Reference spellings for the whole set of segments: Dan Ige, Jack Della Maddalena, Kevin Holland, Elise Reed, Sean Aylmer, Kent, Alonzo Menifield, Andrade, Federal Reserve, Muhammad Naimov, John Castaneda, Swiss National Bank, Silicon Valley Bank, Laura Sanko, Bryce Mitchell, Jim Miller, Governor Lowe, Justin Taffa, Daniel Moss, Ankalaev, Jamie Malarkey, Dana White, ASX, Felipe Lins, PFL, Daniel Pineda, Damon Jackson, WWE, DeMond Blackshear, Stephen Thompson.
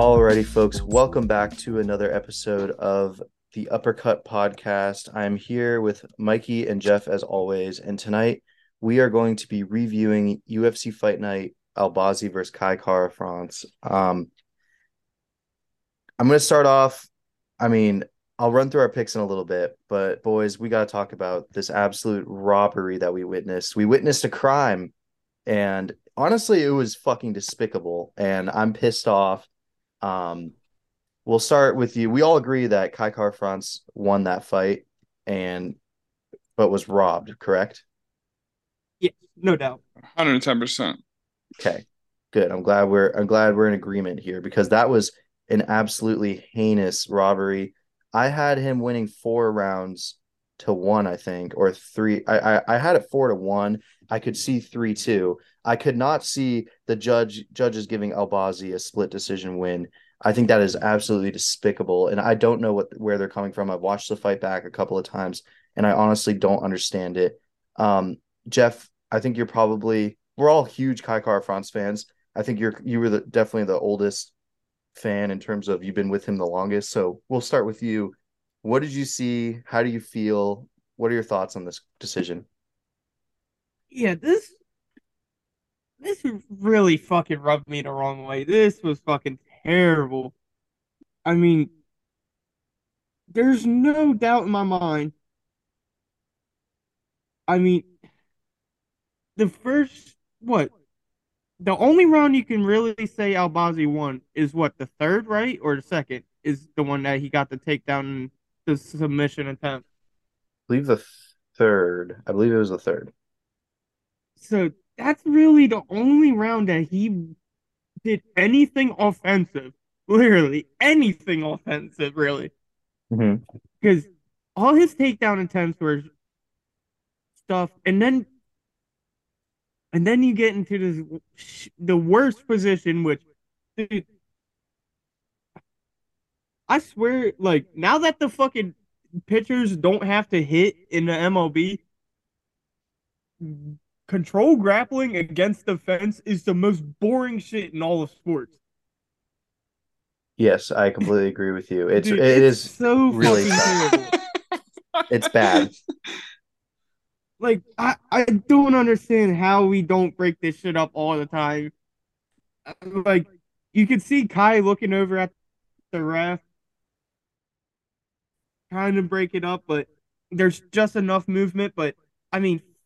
Alrighty, folks, welcome back to another episode of the Uppercut Podcast. I'm here with Mikey and Jeff as always, and tonight we are going to be reviewing UFC Fight Night Albazi versus Kai Kara France. I'm going to start off, I'll run through our picks in a little bit, but boys, we got to talk about this absolute robbery that we witnessed. We witnessed a crime, and honestly, it was fucking despicable, and I'm pissed off. We'll start with you. We all agree that Kai Kara France won that fight, but was robbed, correct? Yeah, no doubt. 110%. Okay, good. I'm glad we're in agreement here, because that was an absolutely heinous robbery. I had him winning 4-1, I think, or three. I had it 4-1. I could see 3-2. I could not see the judges giving Albazi a split decision win. I think that is absolutely despicable, and I don't know where they're coming from. I've watched the fight back a couple of times, and I honestly don't understand it. Jeff, I think we're all huge Kai Kara France fans. I think you were definitely the oldest fan in terms of you've been with him the longest. So we'll start with you. What did you see? How do you feel? What are your thoughts on this decision? Yeah, this really fucking rubbed me the wrong way. This was fucking terrible. I mean, there's no doubt in my mind. I mean, the only round you can really say Albazi won is the third, right? Or the second is the one that he got the takedown and the submission attempt. I believe it was the third. So that's really the only round that he did anything offensive. Literally anything offensive, really. Because all his takedown attempts were stuff. And then you get into the worst position, which, dude, I swear, now that the fucking pitchers don't have to hit in the MLB, control grappling against the fence is the most boring shit in all of sports. Yes, I completely agree with you. It is so really bad. It's bad. I don't understand how we don't break this shit up all the time. You could see Kai looking over at the ref, trying to break it up, but there's just enough movement. But,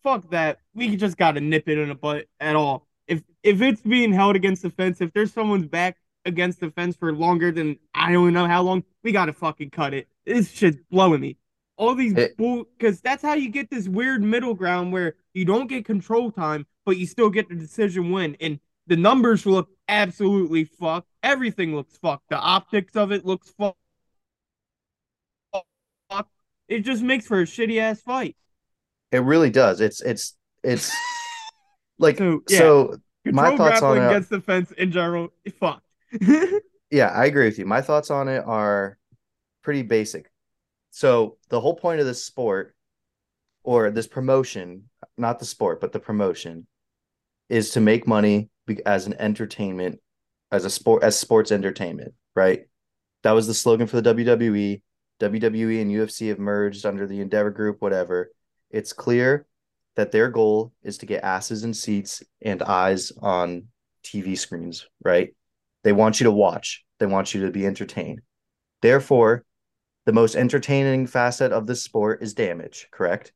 fuck that. We just got to nip it in the butt at all. If it's being held against the fence, if there's someone's back against the fence for longer than I don't know how long, we got to fucking cut it. This shit's blowing me. All these bull, because that's how you get this weird middle ground where you don't get control time, but you still get the decision win. And the numbers look absolutely fucked. Everything looks fucked. The optics of it looks fucked. It just makes for a shitty ass fight. It really does. It's my thoughts on it against the fence in general. Fuck. Yeah, I agree with you. My thoughts on it are pretty basic. So the whole point of this sport, or this promotion, not the sport, but the promotion, is to make money as an entertainment, as sports entertainment, right? That was the slogan for the WWE. WWE and UFC have merged under the Endeavor group, whatever. It's clear that their goal is to get asses in seats and eyes on TV screens, right? They want you to watch. They want you to be entertained. Therefore, the most entertaining facet of this sport is damage, correct?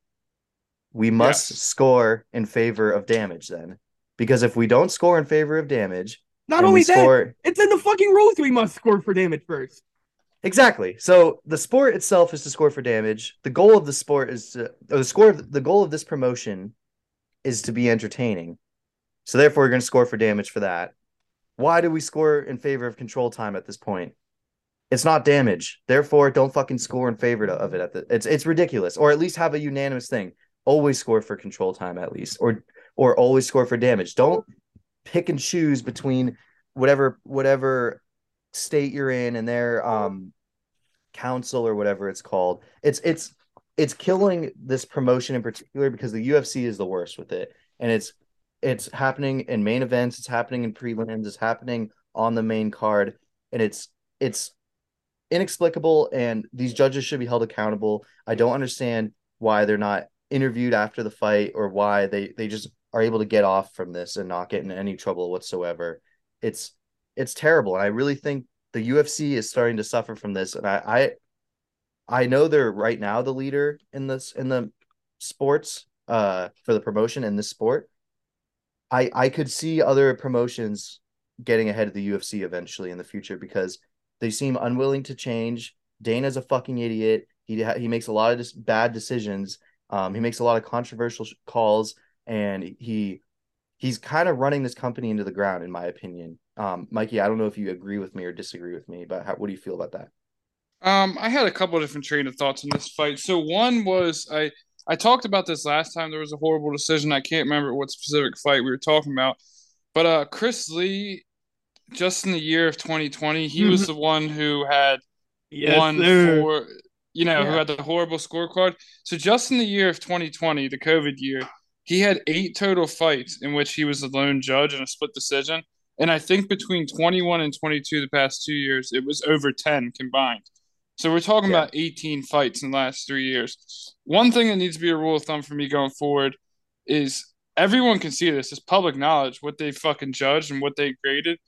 We must score in favor of damage, then. Because if we don't score in favor of damage... Not only that, it's in the fucking rules we must score for damage first. Exactly. So the sport itself is to score for damage. The goal of the sport is to... The goal of this promotion is to be entertaining. So therefore, we're going to score for damage for that. Why do we score in favor of control time at this point? It's not damage. Therefore, don't fucking score in favor of it. It's ridiculous. Or at least have a unanimous thing. Always score for control time at least. Or always score for damage. Don't pick and choose between whatever state you're in and their council or whatever it's called. It's killing this promotion in particular, because the UFC is the worst with it. And it's happening in main events. It's happening in prelims. It's happening on the main card. and it's inexplicable, and these judges should be held accountable. I don't understand why they're not interviewed after the fight, or why they just are able to get off from this and not get in any trouble whatsoever. It's terrible, and I really think the UFC is starting to suffer from this. And I know they're right now the leader in this, in the sports, for the promotion in this sport. I could see other promotions getting ahead of the UFC eventually in the future, because they seem unwilling to change. Dana's a fucking idiot. He makes a lot of bad decisions. He makes a lot of controversial calls, and he's kind of running this company into the ground, in my opinion. Mikey, I don't know if you agree with me or disagree with me, but what do you feel about that? I had a couple of different train of thoughts in this fight. So one was, I talked about this last time. There was a horrible decision. I can't remember what specific fight we were talking about. But Chris Lee, just in the year of 2020, he was the one who had who had the horrible scorecard. So just in the year of 2020, the COVID year, he had 8 total fights in which he was the lone judge in a split decision. And I think between 21 and 22 the past 2 years, it was over 10 combined. So we're talking about 18 fights in the last 3 years. One thing that needs to be a rule of thumb for me going forward is everyone can see this. It's public knowledge what they fucking judged and what they graded.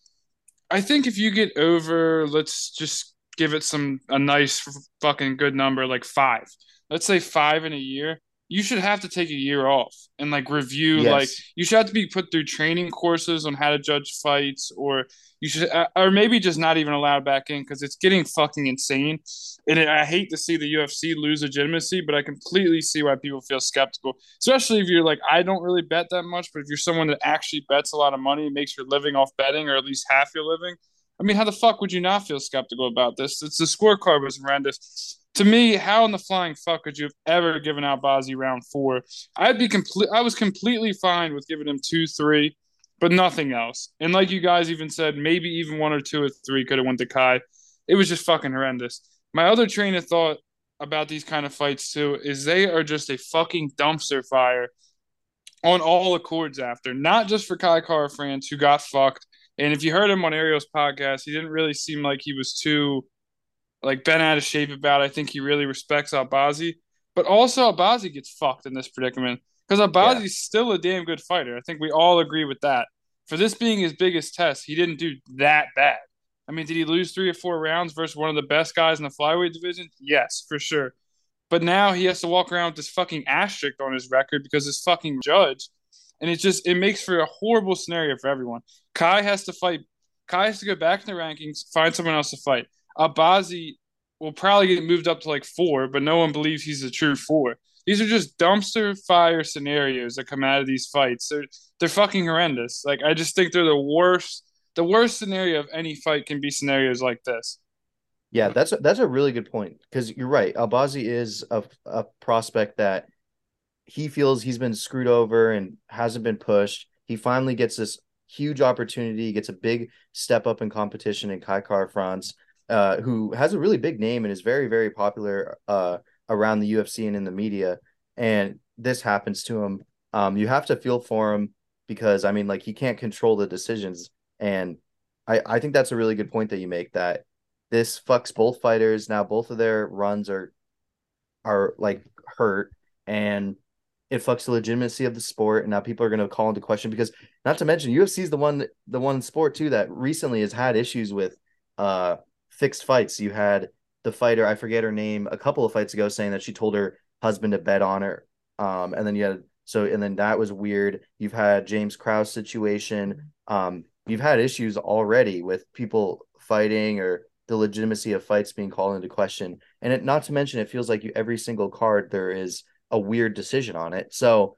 I think if you get over, let's just give it a nice fucking good number, like 5. Let's say 5 in a year. You should have to take a year off and review. Yes. You should have to be put through training courses on how to judge fights, or you should, or maybe just not even allowed back in, because it's getting fucking insane. And I hate to see the UFC lose legitimacy, but I completely see why people feel skeptical, especially if you're like, I don't really bet that much, but if you're someone that actually bets a lot of money, makes your living off betting, or at least half your living. I mean, how the fuck would you not feel skeptical about this? The scorecard was horrendous. To me, how in the flying fuck could you have ever given Albazi round 4? I was completely fine with giving him 2, 3, but nothing else. And like you guys even said, maybe even 1 or 2 or 3 could have went to Kai. It was just fucking horrendous. My other train of thought about these kind of fights too is they are just a fucking dumpster fire on all accords after. Not just for Kai Kara France, who got fucked. And if you heard him on Ariel's podcast, he didn't really seem like he was too bent out of shape about it. I think he really respects Albazi. But also Albazi gets fucked in this predicament, because Albazi's still a damn good fighter. I think we all agree with that. For this being his biggest test, he didn't do that bad. I mean, did he lose 3 or 4 rounds versus one of the best guys in the flyweight division? Yes, for sure. But now he has to walk around with this fucking asterisk on his record because his fucking judge. And it makes for a horrible scenario for everyone. Kai has to fight. Kai has to go back in the rankings, find someone else to fight. Albazi will probably get moved up to 4, but no one believes he's a true 4. These are just dumpster fire scenarios that come out of these fights. They're fucking horrendous. I just think they're the worst. The worst scenario of any fight can be scenarios like this. Yeah, that's a really good point, because you're right. Albazi is a prospect that he feels he's been screwed over and hasn't been pushed. He finally gets this huge opportunity, gets a big step up in competition in Kai Kara France, who has a really big name and is very, very popular around the UFC and in the media. And this happens to him. You have to feel for him, because, I mean, he can't control the decisions. And I think that's a really good point that you make, that this fucks both fighters. Now both of their runs are hurt, and it fucks the legitimacy of the sport. And now people are going to call into question, because not to mention UFC is the one sport too that recently has had issues with fixed fights. You had the fighter, I forget her name, a couple of fights ago, saying that she told her husband to bet on her. And then that was weird. You've had James Krause situation. You've had issues already with people fighting, or the legitimacy of fights being called into question. And not to mention, it feels like every single card there is a weird decision on it. So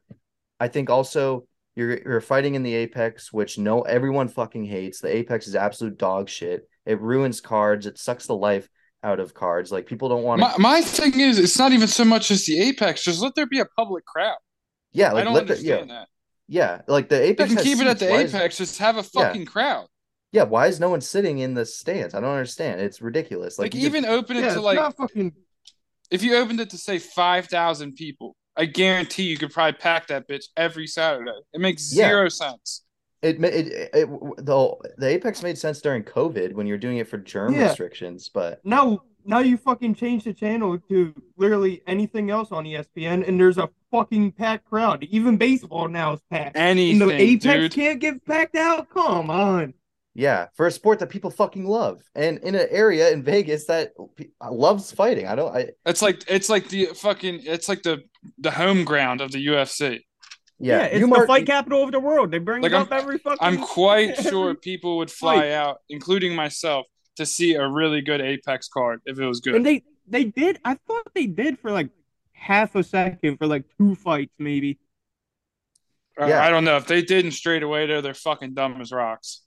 I think also you're fighting in the Apex, which everyone fucking hates. The Apex is absolute dog shit. It ruins cards. It sucks the life out of cards. People don't want to. My thing is, it's not even so much as the Apex. Just let there be a public crowd. Yeah, I don't understand that. Yeah, the Apex. You can keep it at the Apex. Just have a fucking crowd. Yeah, why is no one sitting in the stands? I don't understand. It's ridiculous. If you opened it to say 5,000 people, I guarantee you could probably pack that bitch every Saturday. It makes zero sense. The Apex made sense during COVID when you're doing it for germ restrictions, but now you fucking change the channel to literally anything else on ESPN, and there's a fucking packed crowd. Even baseball now is packed. Anything, and the Apex can't get packed out. Come on. Yeah, for a sport that people fucking love, and in an area in Vegas that loves fighting. It's like the home ground of the UFC. Yeah, it's the fight capital of the world. They bring it up every fucking. I'm quite sure people would fly out, including myself, to see a really good Apex card if it was good. And they did. I thought they did for like half a second for like two fights maybe. Yeah. I don't know if they didn't straight away. They're fucking dumb as rocks.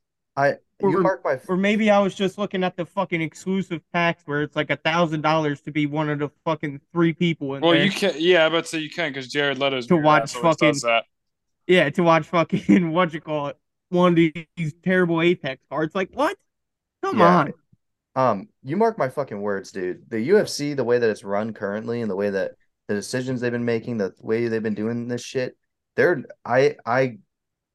Or maybe I was just looking at the fucking exclusive packs where it's like $1,000 to be one of the fucking three people. You can't. Yeah, but so you can because Jared Leto's to watch fucking. Yeah, to watch fucking one of these terrible Apex cards. Like what? Come on. You mark my fucking words, dude. The UFC, the way that it's run currently, and the way that the decisions they've been making, the way they've been doing this shit, if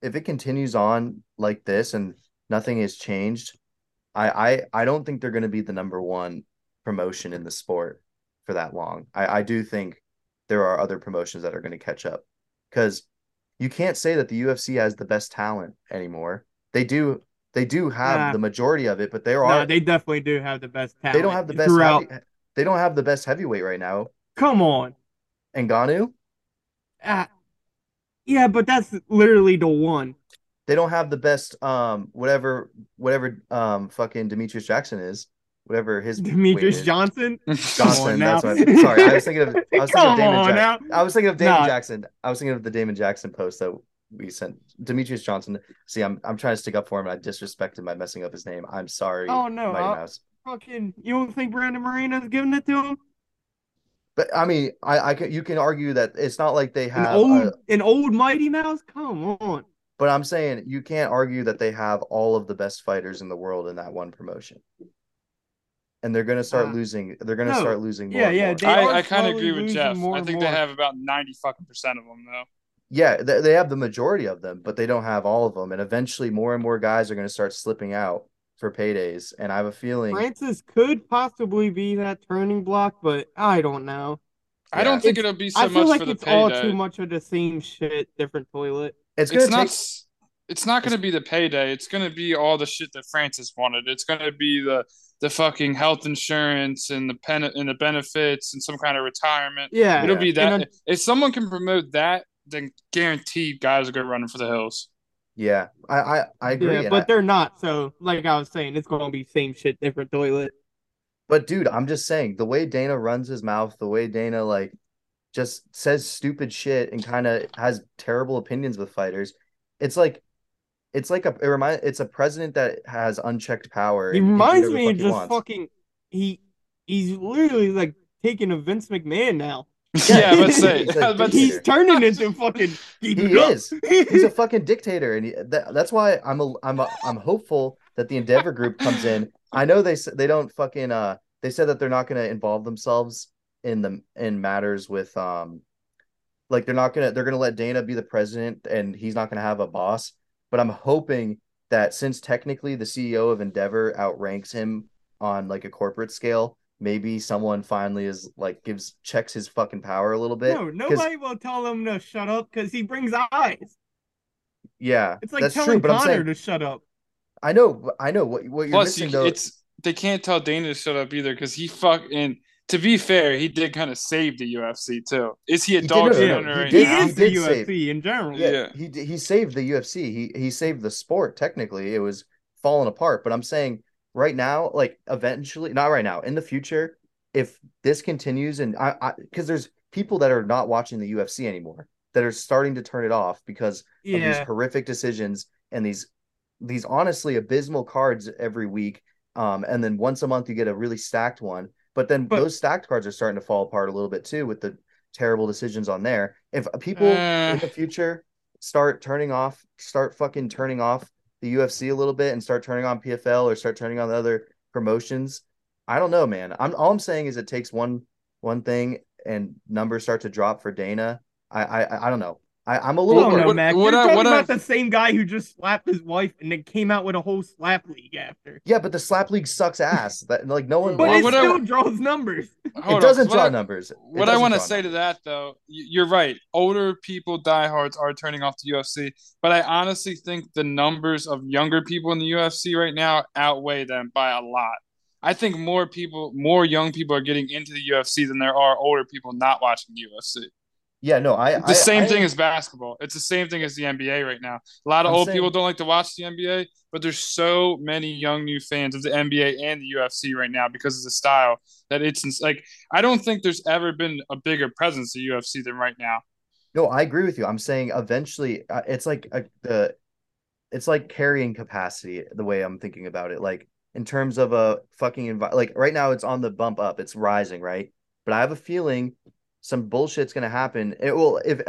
it continues on like this and nothing has changed, I don't think they're going to be the number one promotion in the sport for that long. I do think there are other promotions that are going to catch up because you can't say that the UFC has the best talent anymore. They do have the majority of it, but they definitely do have the best talent. They don't have the best they don't have the best heavyweight right now. Come on. Ngannou? Yeah, but that's literally the one. They don't have the best, fucking Demetrious Johnson is, whatever his Demetrious Johnson. Johnson, that's what I'm sorry. I was thinking of Damon Jackson. Now. I was thinking of Damon Jackson. I was thinking of the Damon Jackson post that we sent. Demetrious Johnson. See, I'm trying to stick up for him. I disrespected by messing up his name. I'm sorry. Oh no, fucking. You don't think Brandon Moreno's giving it to him? But I mean, you can argue that it's not like they have an old Mighty Mouse. Come on. But I'm saying you can't argue that they have all of the best fighters in the world in that one promotion, and they're going to start losing. They're going to start losing more. Yeah, and more. I kind of agree with Jeff. I think they have about 90% of them, though. Yeah, they have the majority of them, but they don't have all of them. And eventually, more and more guys are going to start slipping out for paydays. And I have a feeling Francis could possibly be that turning block, but I don't know. I don't think it'll be so much for the payday. I feel like it's all too much of the same shit, different toilet. It's not going to be the payday. It's going to be all the shit that Francis wanted. It's going to be the fucking health insurance and the benefits and some kind of retirement. Yeah, it'll be that. If someone can promote that, then guaranteed guys are going to run for the hills. Yeah, I agree. Yeah, but they're not. So, like I was saying, it's going to be same shit, different toilet. But dude, I'm just saying the way Dana runs his mouth, the way Dana just says stupid shit and kind of has terrible opinions with fighters. It's a president that has unchecked power. He reminds me of just fucking he's literally like taking a Vince McMahon now. Yeah, let's say he's turning into fucking. He's a fucking dictator, and that's why I'm hopeful that the Endeavor Group comes in. I know they don't fucking they said that they're not going to involve themselves in matters with they're gonna let Dana be the president and he's not gonna have a boss. But I'm hoping that since technically the CEO of Endeavor outranks him on like a corporate scale, maybe someone finally is like checks his fucking power a little bit. No, nobody will tell him to shut up because he brings eyes. Yeah, it's like telling Connor to shut up. I know what you're missing though. They can't tell Dana to shut up either because he fucking. To be fair, he did kind of save the UFC too. Is he a dog owner right now? He is the UFC in general. Yeah. He saved the UFC. He saved the sport. Technically, it was falling apart. But I'm saying right now, like eventually, not right now, in the future, if this continues, and because there's people that are not watching the UFC anymore that are starting to turn it off because of these horrific decisions and these honestly abysmal cards every week. And then once a month you get a really stacked one. But then those stacked cards are starting to fall apart a little bit too with the terrible decisions on there. If people in the future start fucking turning off the UFC a little bit and start turning on PFL or start turning on the other promotions, I don't know, man. All I'm saying is it takes one thing and numbers start to drop for Dana. I don't know. I'm a little. You're talking about the same guy who just slapped his wife and then came out with a whole slap league after. Yeah, but the slap league sucks ass. That like no one. But it still draws numbers. It doesn't draw numbers. What I want to say to that though, you're right. Older people, diehards, are turning off the UFC. But I honestly think the numbers of younger people in the UFC right now outweigh them by a lot. I think more young people are getting into the UFC than there are older people not watching UFC. Yeah, no, the same thing as basketball. It's the same thing as the NBA right now. A lot of old people don't like to watch the NBA, but there's so many young new fans of the NBA and the UFC right now because of the style that it's like I don't think there's ever been a bigger presence of UFC than right now. No, I agree with you. I'm saying eventually it's like it's like carrying capacity the way I'm thinking about it. Like in terms of a fucking like right now it's on the bump up. It's rising, right? But I have a feeling some bullshit's going to happen. It will, if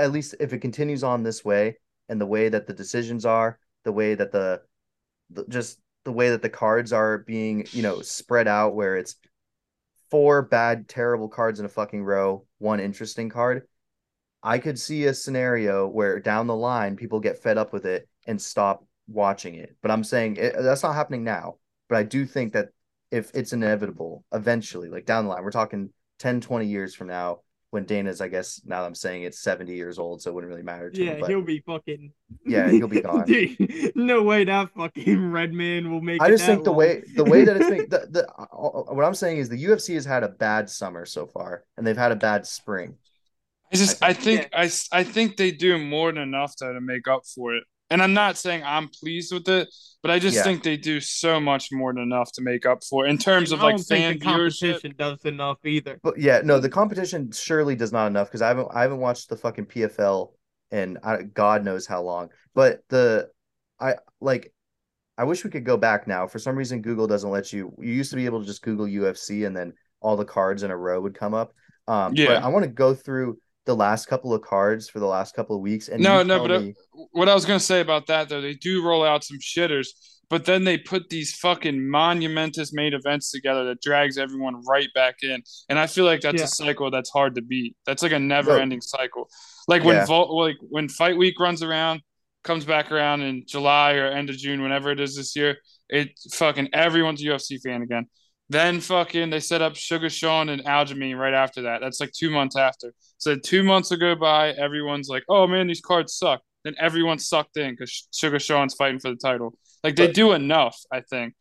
it continues on this way and the way that the decisions are, the way that the way that the cards are being, spread out where it's 4 bad, terrible cards in a fucking row, 1 interesting card. I could see a scenario where down the line, people get fed up with it and stop watching it. But I'm saying that's not happening now. But I do think that if it's inevitable eventually, like down the line, we're talking 10, 20 years from now, when Dana's, I guess, now that I'm saying it's 70 years old, so it wouldn't really matter to him. Yeah, he'll be fucking... Yeah, he'll be gone. Dude, no way that fucking Redman will make it. I just think the way that it's... what I'm saying is the UFC has had a bad summer so far, and they've had a bad spring. I think they do more than enough to make up for it. And I'm not saying I'm pleased with it, but I just think they do so much more than enough to make up for it in terms of like fan viewership. I don't think the competition does enough either. But yeah, no, the competition surely does not enough because I haven't watched the fucking PFL in God knows how long. But I wish we could go back now. For some reason, Google doesn't let you. You used to be able to just Google UFC and then all the cards in a row would come up. But I want to go through the last couple of cards for the last couple of weeks. And what I was going to say about that, though, they do roll out some shitters, but then they put these fucking monumentous main events together that drags everyone right back in. And I feel like that's a cycle that's hard to beat. That's like a never-ending cycle. Like when Fight Week runs around, comes back around in July or end of June, whenever it is this year, it fucking everyone's a UFC fan again. Then fucking they set up Sugar Sean and Aljamain right after that. That's like 2 months after. So 2 months will go by. Everyone's like, oh, man, these cards suck. Then everyone's sucked in because Sugar Sean's fighting for the title. Like they do enough, I think.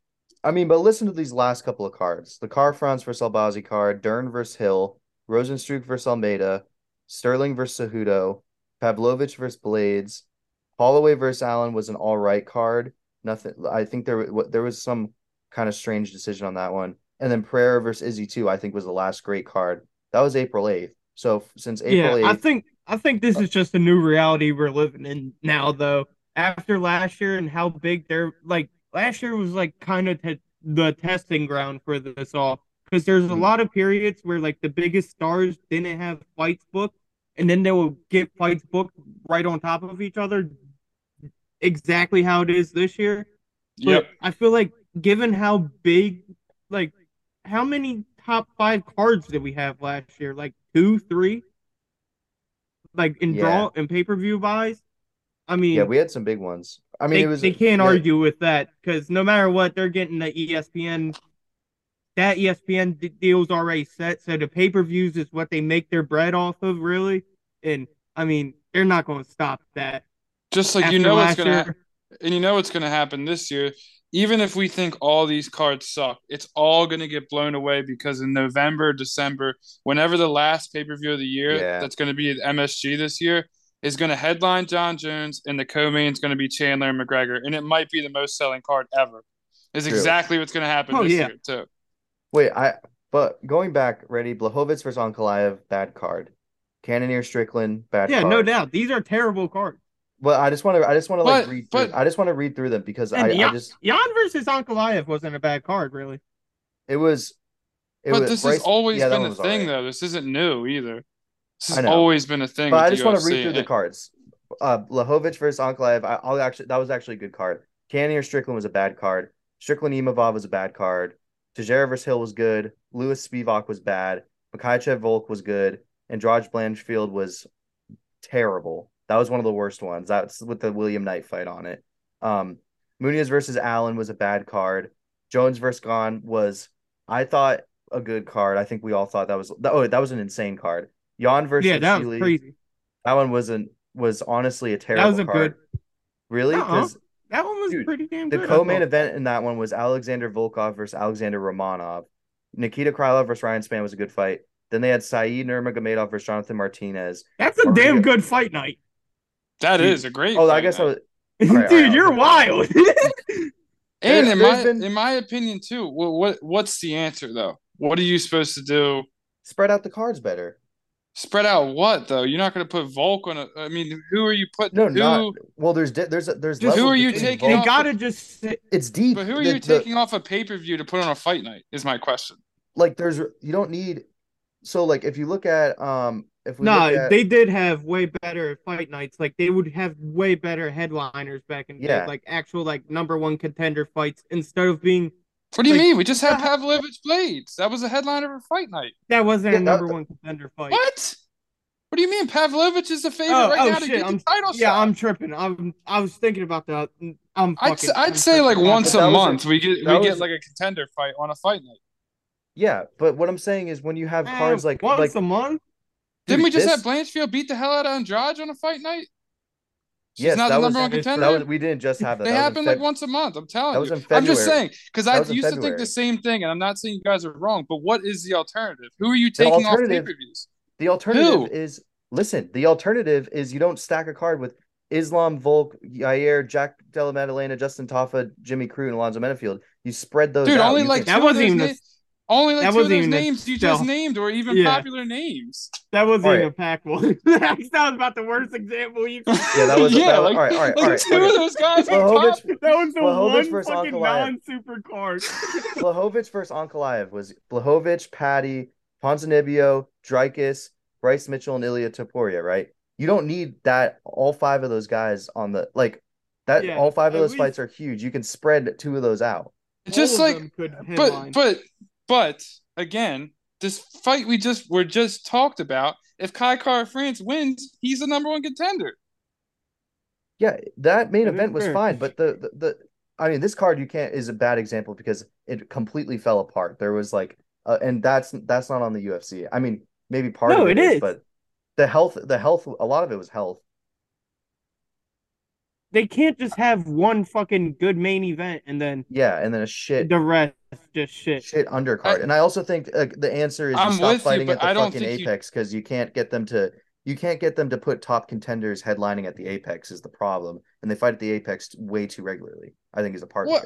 I mean, but listen to these last couple of cards. The Kara France versus Albazi card, Dern versus Hill, Rosenstruik versus Almeida, Sterling versus Cejudo, Pavlovich versus Blades, Holloway versus Allen was an all right card. Nothing. I think there was some kind of strange decision on that one. And then Pereira versus Izzy too, I think was the last great card. That was April 8th. So since April 8th. I think this is just a new reality we're living in now though. After last year and how big they're like last year was like kind of the testing ground for this all. Because there's a lot of periods where like the biggest stars didn't have fights booked and then they will get fights booked right on top of each other. Exactly how it is this year. But I feel like given how big, like, how many top 5 cards did we have last year? Like 2, 3? Like in draw and pay-per-view buys? I mean... Yeah, we had some big ones. I mean, they can't argue with that because no matter what, they're getting the ESPN. That ESPN deal's already set, so the pay-per-views is what they make their bread off of, really. And, I mean, they're not going to stop that. Just like what's going to happen this year... Even if we think all these cards suck, it's all going to get blown away because in November, December, whenever the last pay-per-view of the year that's going to be at MSG this year is going to headline John Jones and the co-main is going to be Chandler and McGregor. And it might be the most selling card ever. It's exactly what's going to happen this year too. Wait, but going back, ready, Blachowicz versus Ankalaev, bad card. Cannonier Strickland, bad card. Yeah, no doubt. These are terrible cards. Well, I just want to read through them because Jan versus Ankalaev wasn't a bad card, really. This has always been a thing, though. This isn't new either. This has always been a thing. But I just want to read through the cards. Blachowicz versus Ankalaev. That was actually a good card. Cannonier Strickland was a bad card. Strickland Imavov was a bad card. Teixeira versus Hill was good. Lewis Spivak was bad. Makhachev Volk was good. And Andrade Blanchfield was terrible. That was one of the worst ones. That's with the William Knight fight on it. Munoz versus Allen was a bad card. Jones versus Gon was, I thought, a good card. I think we all thought that was that was an insane card. Jan versus that was crazy. That one was honestly a terrible card. That was good. Really? That one was pretty damn good. The co-main event in that one was Alexander Volkov versus Alexander Romanov. Nikita Krylov versus Ryan Spann was a good fight. Then they had Saeed Nurmagomedov versus Jonathan Martinez. That's a damn good fight night. That is a great. I guess I was. Right, dude, you're wild. And in my opinion, too, what's the answer though? What are you supposed to do? Spread out the cards better. Spread out what though? You're not going to put Volk on. I mean, who are you putting? There's who are you taking? You got to just. It's deep. But who are you taking off a pay-per-view to put on a fight night? Is my question. Like, you don't need. So, like, if you look at they did have way better fight nights. Like, they would have way better headliners back in the day, like actual number one contender fights instead of being. What do you mean? We just had Pavlovich Blades. That was a headliner for fight night. That wasn't a number one contender fight. What? What do you mean? Pavlovich is the favorite now to get the title shot. Yeah, I'm tripping. I was thinking about that. I'd say like once a month we get like a contender fight on a fight night. Yeah, but what I'm saying is when you have cards like once a month. Didn't we just have Blanchfield beat the hell out of Andrade on a fight night? Yes, not the number one contender. We didn't just have that. They happen like once a month. I'm telling you. That was in February. I'm just saying because I used to think the same thing, and I'm not saying you guys are wrong. But what is the alternative? Who are you taking off pay-per-views? The alternative is the alternative is you don't stack a card with Islam, Volk, Yair, Jack Della Maddalena, Justin Taffa, Jimmy Crew, and Alonzo Menifield. You spread those. Dude, out. Only like that wasn't even. Only like two of those names you just named or even popular names. That wasn't even a pack one. That was about the worst example you could. Yeah, that was all right. Two of those guys on top. That was the one fucking non-super card. Blachowicz versus Ankalaev was Blachowicz, Patty, Ponzinibbio, Dreykus, Bryce Mitchell, and Ilia Topuria, right? You don't need that all five of those guys on the all five of those fights are huge. You can spread two of those out. Just like But again, this fight we just talked about. If Kai Kara France wins, he's the number one contender. Yeah, that main event was fine, but the this card is a bad example because it completely fell apart. There was and that's not on the UFC. I mean, maybe part of it is, but the health, a lot of it was health. They can't just have one fucking good main event and then a shit. The rest just shit undercard. And I also think the answer is you stop fighting at the fucking Apex because you can't get them to put top contenders headlining at the Apex is the problem, and they fight at the Apex way too regularly. I think is a part of it.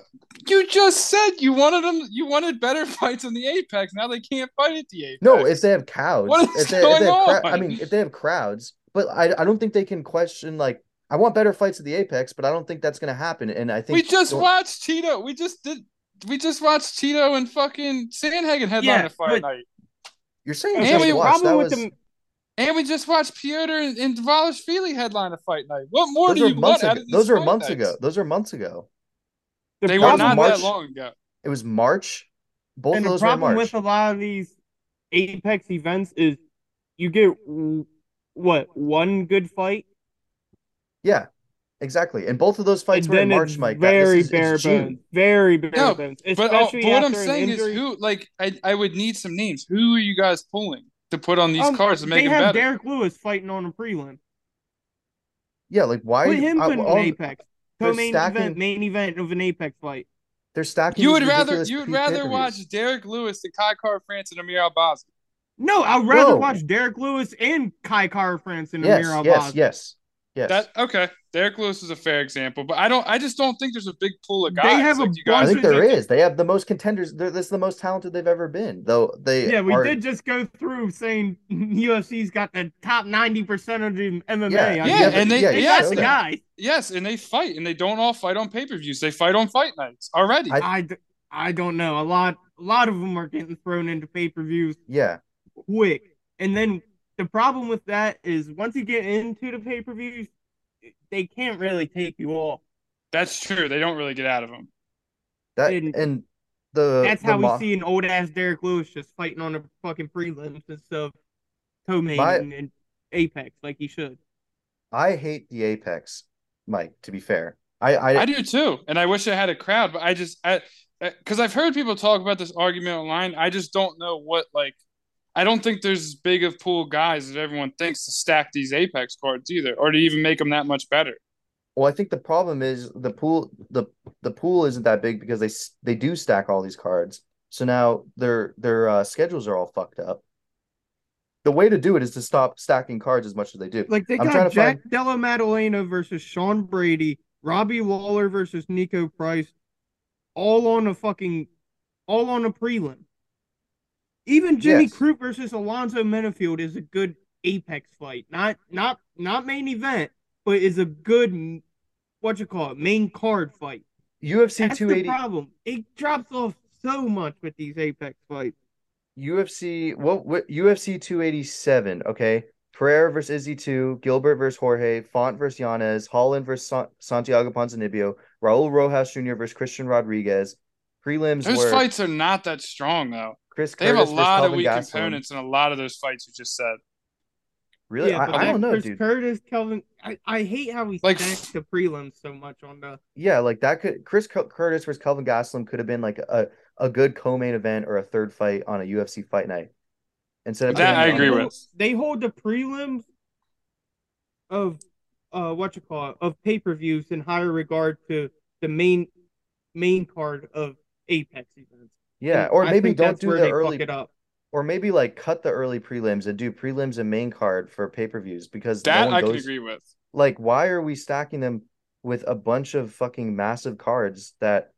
You just said you wanted them. You wanted better fights in the Apex. Now they can't fight at the Apex. No, if they have crowds. What is going on? If they have crowds, but I don't think they can question I want better fights at the Apex, but I don't think that's going to happen. And I think we just watched Tito. We just watched Tito and fucking Sandhagen headline a fight night. You're saying and we just watched Piotr and Dvalishvili headline a fight night. What more do you want? Those are months ago. Those are months ago. They were not that long ago. It was March. Both of those were March. And the problem with a lot of these Apex events is you get one good fight. Yeah, exactly. And both of those fights were in March, Mike. Very bare bones. But what I'm saying is who, I would need some names. Who are you guys pulling to put on these cards to make them better? They have Derek Lewis fighting on a prelim. Yeah, why? Put him in an Apex. Main event of an Apex fight. They're stacking. You would rather watch Derek Lewis than Kai Kara France and Amir Albazi. No, I'd rather watch Derek Lewis and Kai Kara France and Amir Albazi. Yes. Derek Lewis is a fair example, but I just don't think there's a big pool of guys. They have I think there is. They have the most contenders. This is the most talented they've ever been, though. We did just go through saying UFC's got the top 90% of the MMA. They got the guy. Yes, and they fight, and they don't all fight on pay-per-views. They fight on fight nights already. I don't know. A lot of them are getting thrown into pay-per-views. Yeah, quick, and then. The problem with that is once you get into the pay-per-views, they can't really take you off. That's true. They don't really get out of them. That's how we see an old-ass Derek Lewis just fighting on the fucking prelims and stuff, co-main and Apex like he should. I hate the Apex, Mike, to be fair. I do too. And I wish I had a crowd, but I just, because I've heard people talk about this argument online. I just don't know what, like, I don't think there's as big of pool guys as everyone thinks to stack these Apex cards either, or to even make them that much better. Well, I think the problem is the pool isn't that big because they do stack all these cards. So now their schedules are all fucked up. The way to do it is to stop stacking cards as much as they do. Like they got Jack Della Maddalena versus Sean Brady, Robbie Lawler versus Nico Price, all on a prelim. Even Jimmy Crute versus Alonzo Menifield is a good Apex fight. Not main event, but is a good, main card fight. UFC That's 280. That's the problem. It drops off so much with these Apex fights. UFC 287, okay? Pereira versus Izzy 2, Gilbert versus Jorge, Font versus Yanez, Holland versus Santiago Ponzinibbio, Raul Rojas Jr. versus Christian Rodriguez. Prelims Those fights are not that strong, though. They have a lot of weak opponents in a lot of those fights you just said. Really? Yeah, I don't know, dude. Curtis, Kelvin, I hate how we stacked the prelims so much on the... Yeah, like that could... Curtis versus Kelvin Gastelum could have been like a good co-main event or a third fight on a UFC fight night. Instead of that, I agree with. They hold the prelims of of pay-per-views in higher regard to the main card of Apex events. Yeah, or maybe don't do the early, or maybe like cut the early prelims and do prelims and main card for pay-per-views, because that I can agree with. Like, why are we stacking them with a bunch of fucking massive cards that,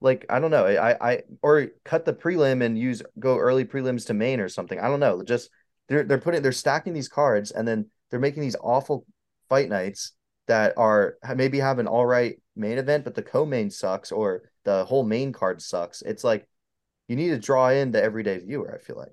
like, I don't know. I or cut the prelim and go early prelims to main or something. I don't know. Just they're stacking these cards and then they're making these awful fight nights that are maybe have an all right main event, but the co-main sucks or the whole main card sucks. It's like, you need to draw in the everyday viewer, I feel like.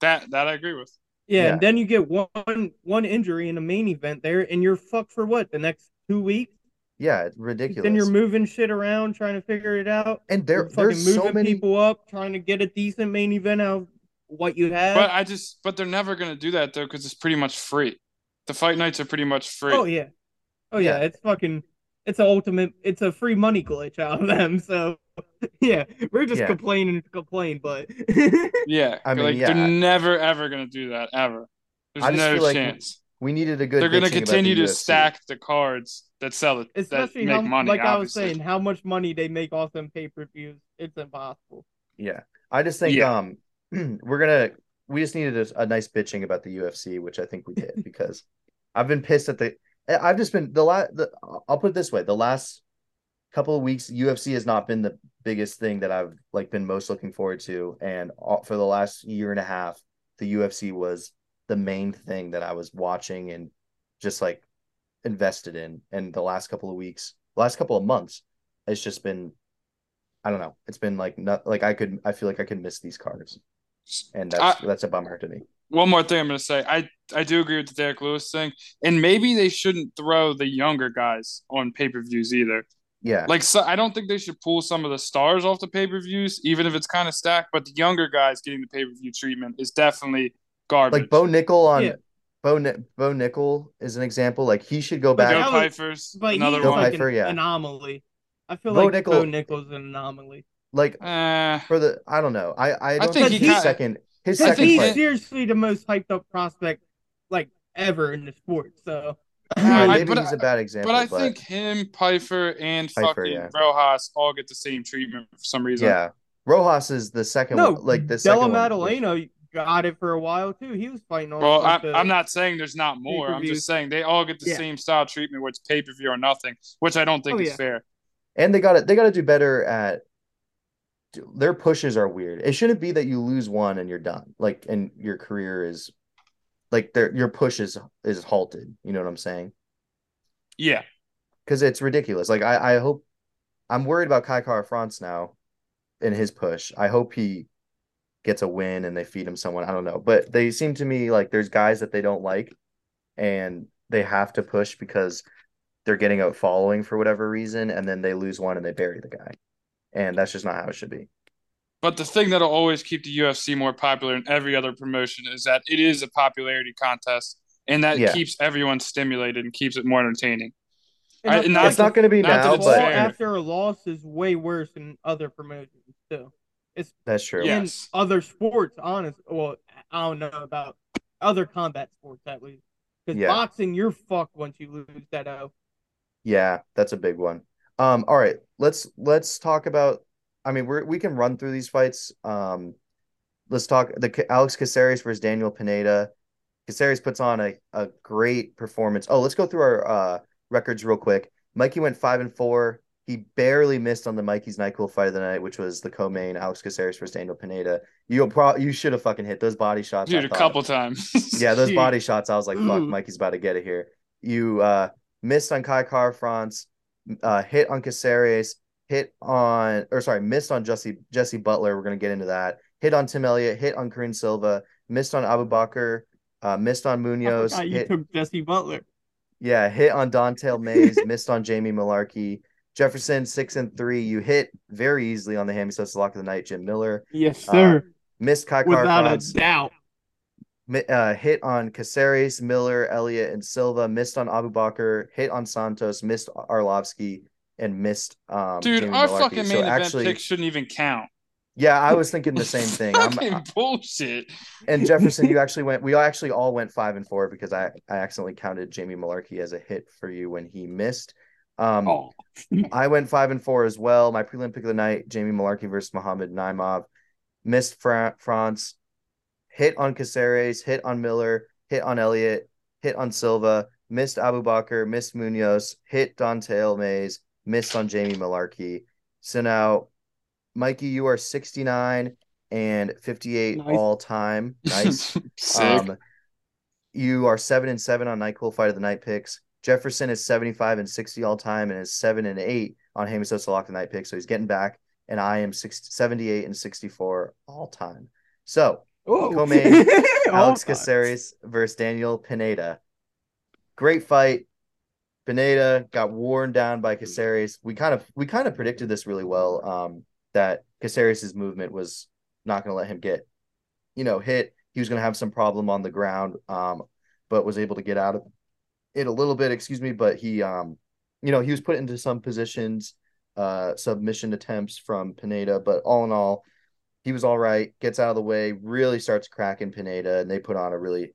That I agree with. Yeah, and then you get one injury in a main event there, and you're fucked for what, the next 2 weeks? Yeah, it's ridiculous. Then you're moving shit around, trying to figure it out. And there's moving so many people up, trying to get a decent main event out of what you have. But they're never going to do that, though, because it's pretty much free. The fight nights are pretty much free. Oh, yeah. It's fucking... It's a free money glitch out of them. So, yeah, we're just complaining to complain, but yeah, I mean, like, they're never ever going to do that ever. There's no chance. We needed a good. They're going to continue to stack the cards that sell it, especially that make money. Like I was saying, how much money they make off them pay-per-views, it's impossible. Yeah, I just think we just needed a nice bitching about the UFC, which I think we did, because I've been pissed at the. I've just been I'll put it this way: the last couple of weeks, UFC has not been the biggest thing that I've like been most looking forward to, and for the last year and a half, the UFC was the main thing that I was watching and just like invested in. And the last couple of weeks, last couple of months, it's just been, I don't know, it's been like not like I feel like I could miss these cards, and that's a bummer to me. One more thing I'm going to say. I do agree with the Derek Lewis thing. And maybe they shouldn't throw the younger guys on pay-per-views either. Yeah. Like, so I don't think they should pull some of the stars off the pay-per-views, even if it's kind of stacked. But the younger guys getting the pay-per-view treatment is definitely garbage. Like, Bo Nickel on Bo Nickel is an example. Like, he should go back. Joe Pfeiffer's another one. Like an anomaly. I feel Bo Nickel's an anomaly. Like, for the – I don't know. I think he's second – He's seriously the most hyped up prospect like ever in the sport. So maybe he's a bad example. But I think him, Pfeiffer, and fucking Rojas all get the same treatment for some reason. Yeah, Rojas is the second one. Like the Della Maddalena got it for a while too. He was fighting all. Well, I'm not saying there's not more. I'm just saying they all get the same style treatment, which pay per view or nothing, which I don't think is fair. And they got to do better at. Their pushes are weird. It shouldn't be that you lose one and you're done. Like, and your career is like your push is halted. You know what I'm saying? Yeah. Because it's ridiculous. Like, I hope I'm worried about Kai Kara France now and his push. I hope he gets a win and they feed him someone. I don't know. But they seem to me like there's guys that they don't like and they have to push because they're getting a following for whatever reason. And then they lose one and they bury the guy. And that's just not how it should be. But the thing that'll always keep the UFC more popular than every other promotion is that it is a popularity contest. And that keeps everyone stimulated and keeps it more entertaining. And it's not going to be now, but after a loss is way worse than other promotions too. That's true. Yes. Other sports, honest. Well, I don't know about other combat sports at least. Because boxing, you're fucked once you lose that O. Yeah, that's a big one. All right, let's talk about. I mean, we can run through these fights. Let's talk the Alex Caceres versus Daniel Pineda. Caceres puts on a great performance. Oh, let's go through our records real quick. Mikey went 5-4. He barely missed on the Mikey's Night Cool fight of the night, which was the co-main Alex Caceres versus Daniel Pineda. You should have fucking hit those body shots, dude, a couple times. Yeah, those body shots. I was like, fuck, Mikey's about to get it here. You missed on Kai Kara France, hit on Caceres, missed on Jesse Butler. We're gonna get into that. Hit on Tim Elliott, hit on Corinne Silva, missed on Abu Bakr, missed on Munoz. You took Jesse Butler. Yeah, hit on Dontail Mays, missed on Jamie Malarkey. Jefferson, 6-3. You hit very easily on the hammy sets lock of the night, Jim Miller. Yes, sir. Missed Kai Kara France. Without a doubt. Hit on Caceres, Miller, Elliott, and Silva. Missed on Abu Bakr. Hit on Santos. Missed Arlovsky. And missed Jamie Malarkey. Fucking main event pick shouldn't even count. Yeah, I was thinking the same thing. Fucking bullshit. And Jefferson, we actually all went 5-4 because I accidentally counted Jamie Malarkey as a hit for you when he missed. I went 5-4 as well. My prelim pick of the night, Jamie Malarkey versus Muhammad Naimov. Missed France, hit on Caceres, hit on Miller, hit on Elliott, hit on Silva, missed Abu Bakr, missed Munoz, hit Dontail Mays, missed on Jamie Malarkey. So now, Mikey, you are 69 and 58 all time. Nice. You are 7-7 on Night Cool Fight of the Night picks. Jefferson is 75 and 60 all time and is 7-8 on Hammy Sosa Lock the Night pick. So he's getting back. And I am 78 and 64 all time. So, co-main Alex Caceres versus Daniel Pineda. Great fight. Pineda got worn down by Caceres. We kind of predicted this really well. That Caceres' movement was not going to let him get, hit. He was going to have some problem on the ground, but was able to get out of it a little bit, but he, he was put into some positions, submission attempts from Pineda, but all in all, he was all right, gets out of the way, really starts cracking Pineda, and they put on a really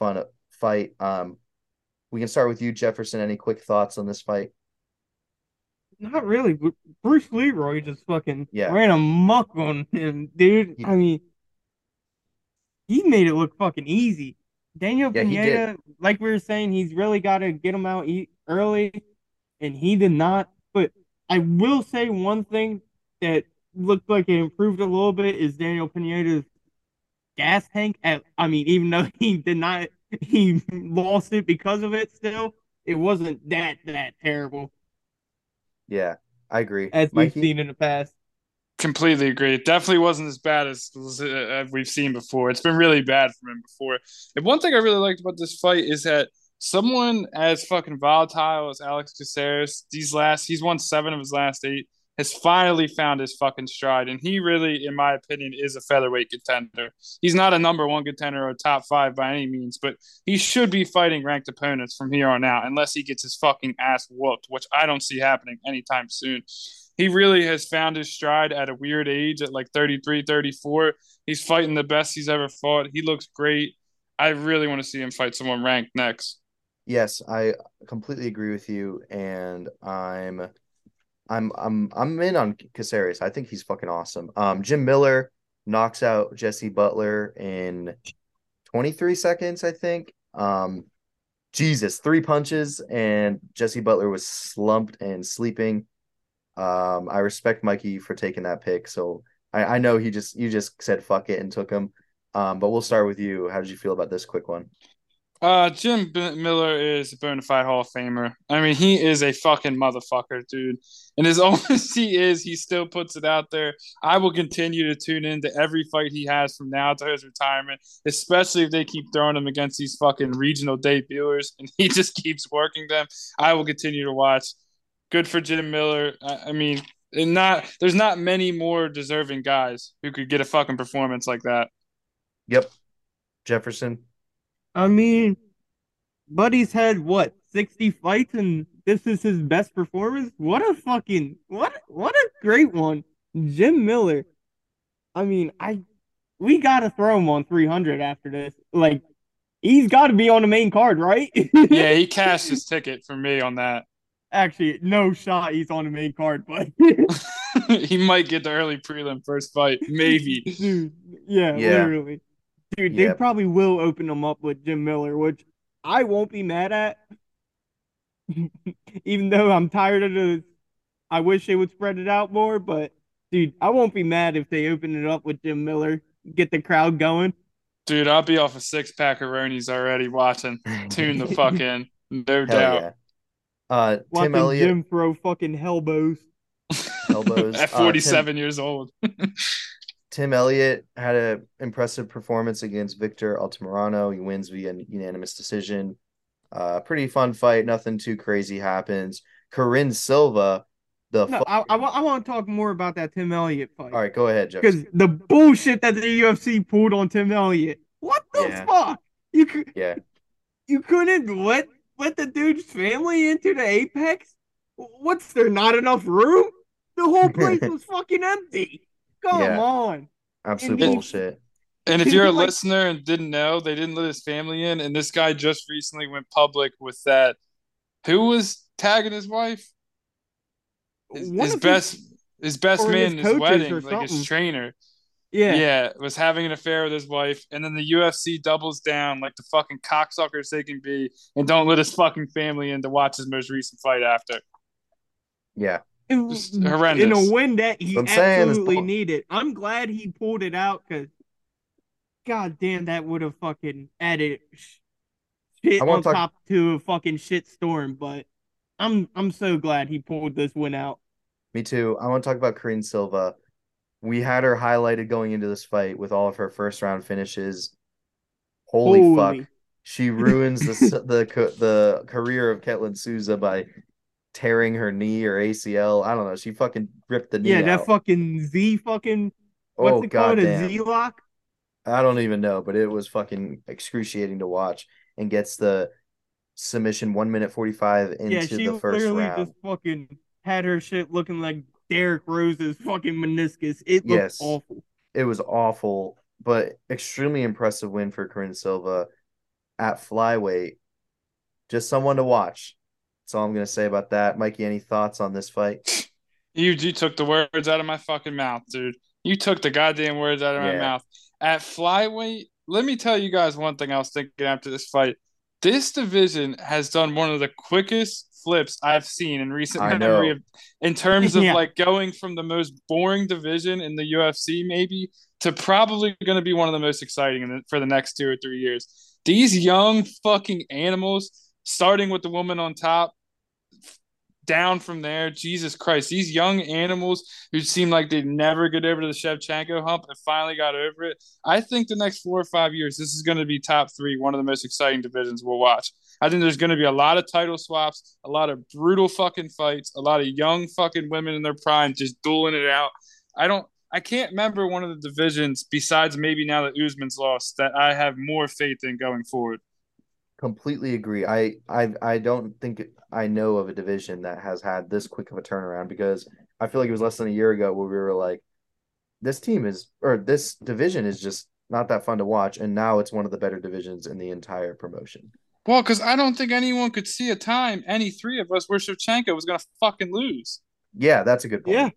fun fight. We can start with you, Jefferson. Any quick thoughts on this fight? Not really. Bruce Leroy just fucking ran amok on him, dude. I mean, he made it look fucking easy. Daniel Pineda, like we were saying, he's really got to get him out early, and he did not. But I will say one thing that looked like it improved a little bit is Daniel Pineda's gas tank. Even though he lost it because of it still, it wasn't that terrible. Yeah, I agree. As we've seen in the past. Completely agree. It definitely wasn't as bad as we've seen before. It's been really bad from him before. And one thing I really liked about this fight is that someone as fucking volatile as Alex Caceres, he's won 7 of his last 8, has finally found his fucking stride. And he really, in my opinion, is a featherweight contender. He's not a number 1 contender or a top 5 by any means, but he should be fighting ranked opponents from here on out unless he gets his fucking ass whooped, which I don't see happening anytime soon. He really has found his stride at a weird age at like 33, 34. He's fighting the best he's ever fought. He looks great. I really want to see him fight someone ranked next. Yes, I completely agree with you. And I'm in on Caceres. I think he's fucking awesome. Jim Miller knocks out Jesse Butler in 23 seconds, I think. Jesus, 3 punches, and Jesse Butler was slumped and sleeping. I respect Mikey for taking that pick. So I know you just said fuck it and took him. But we'll start with you. How did you feel about this quick one? Jim Miller is a bona fide Hall of Famer. I mean, he is a fucking motherfucker, dude. And as old as he is, he still puts it out there. I will continue to tune in to every fight he has from now to his retirement, especially if they keep throwing him against these fucking regional debuters and he just keeps working them. I will continue to watch. Good for Jim Miller. There's not many more deserving guys who could get a fucking performance like that. Yep. Jefferson? Buddy's had, what, 60 fights, and this is his best performance? What a fucking, what a great one. Jim Miller. I mean, we got to throw him on 300 after this. Like, he's got to be on the main card, right? Yeah, he cashed his ticket for me on that. Actually, no shot he's on the main card, but he might get the early prelim first fight, maybe. Dude, yeah, literally. Dude, yep. They probably will open him up with Jim Miller, which I won't be mad at. Even though I'm tired of the – I wish they would spread it out more, but – dude, I won't be mad if they open it up with Jim Miller, get the crowd going. Dude, I'll be off a six-pack of Ronies already watching. Tune the fuck in. No doubt. Yeah. Tim Elliott. Jim throw fucking hellbows. At 47 years old. Tim Elliott had an impressive performance against Victor Altamirano. He wins via unanimous decision. Pretty fun fight. Nothing too crazy happens. Corinne Silva. I want to talk more about that Tim Elliott fight. All right, go ahead, Jeff. Because the bullshit that the UFC pulled on Tim Elliott. What the fuck? You couldn't let the dude's family into the Apex? What's there, not enough room? The whole place was fucking empty. Come on. Absolute bullshit. And if you're a listener and didn't know, they didn't let his family in, and this guy just recently went public with that. Who was tagging his wife? His best man in his wedding, like his trainer. Yeah, was having an affair with his wife, and then the UFC doubles down like the fucking cocksuckers they can be and don't let his fucking family in to watch his most recent fight after. Yeah. Just horrendous. In a win that he absolutely needed. I'm glad he pulled it out because goddamn, that would have fucking added shit on top to a fucking shit storm, but I'm so glad he pulled this win out. Me too. I want to talk about Corinne Silva. We had her highlighted going into this fight with all of her first round finishes. Holy fuck! She ruins the career of Ketlin Souza by tearing her knee or ACL. I don't know. She fucking ripped the knee. Yeah, that out. Fucking Z fucking. What's it called? A Z lock. I don't even know, but it was fucking excruciating to watch. And gets the submission 1:45 into the first round. Yeah, she just fucking had her shit looking like Derrick Rose's fucking meniscus. It looked awful. It was awful, but extremely impressive win for Corinne Silva at flyweight. Just someone to watch. That's all I'm going to say about that. Mikey, any thoughts on this fight? You took the words out of my fucking mouth, dude. You took the goddamn words out of my mouth. At flyweight, let me tell you guys one thing I was thinking after this fight. This division has done one of the quickest flips I've seen in recent memory in terms of like going from the most boring division in the UFC maybe to probably going to be one of the most exciting for the next 2 or 3 years. These young fucking animals, starting with the woman on top, down from there, Jesus Christ. These young animals who seemed like they'd never get over to the Shevchenko hump and finally got over it. I think the next 4 or 5 years, this is going to be top three, one of the most exciting divisions we'll watch. I think there's going to be a lot of title swaps, a lot of brutal fucking fights, a lot of young fucking women in their prime just dueling it out. I can't remember one of the divisions besides maybe now that Usman's lost that I have more faith in going forward. Completely agree. I don't think I know of a division that has had this quick of a turnaround because I feel like it was less than a year ago where we were like, this division is just not that fun to watch, and now it's one of the better divisions in the entire promotion. Well, because I don't think anyone could see a time, any three of us, where Shevchenko was going to fucking lose. Yeah, that's a good point. Yeah.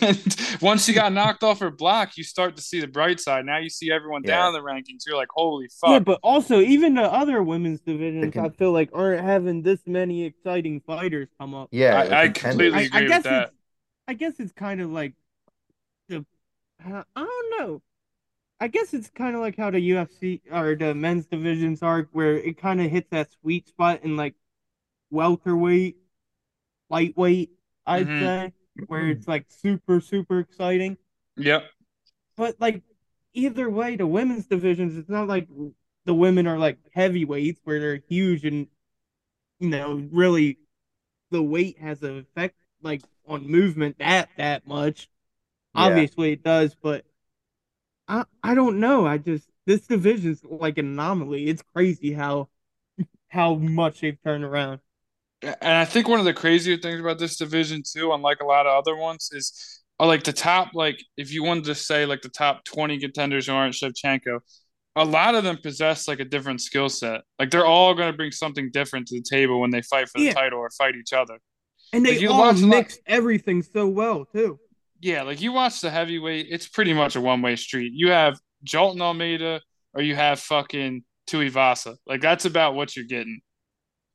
And once she got knocked off her block, you start to see the bright side. Now you see everyone down the rankings. You're like, holy fuck. Yeah, but also even the other women's divisions, I feel like aren't having this many exciting fighters come up. Yeah, I completely agree with that. I guess it's kind of like I don't know. I guess it's kind of like how the UFC or the men's divisions are, where it kind of hits that sweet spot in like welterweight, lightweight. I'd say. Where it's like super, super exciting. Yep. But like either way, the women's divisions, it's not like the women are like heavyweights where they're huge and, you know, really the weight has an effect like on movement that much. Yeah. Obviously it does, but I don't know. This division's like an anomaly. It's crazy how how much they've turned around. And I think one of the crazier things about this division, too, unlike a lot of other ones, is like the top, like if you wanted to say like the top 20 contenders who aren't Shevchenko, a lot of them possess like a different skill set. Like they're all going to bring something different to the table when they fight for the title or fight each other. And they all mix everything so well, too. Yeah, like you watch the heavyweight, it's pretty much a one-way street. You have Jolton Almeida or you have fucking Tuivasa. Like that's about what you're getting.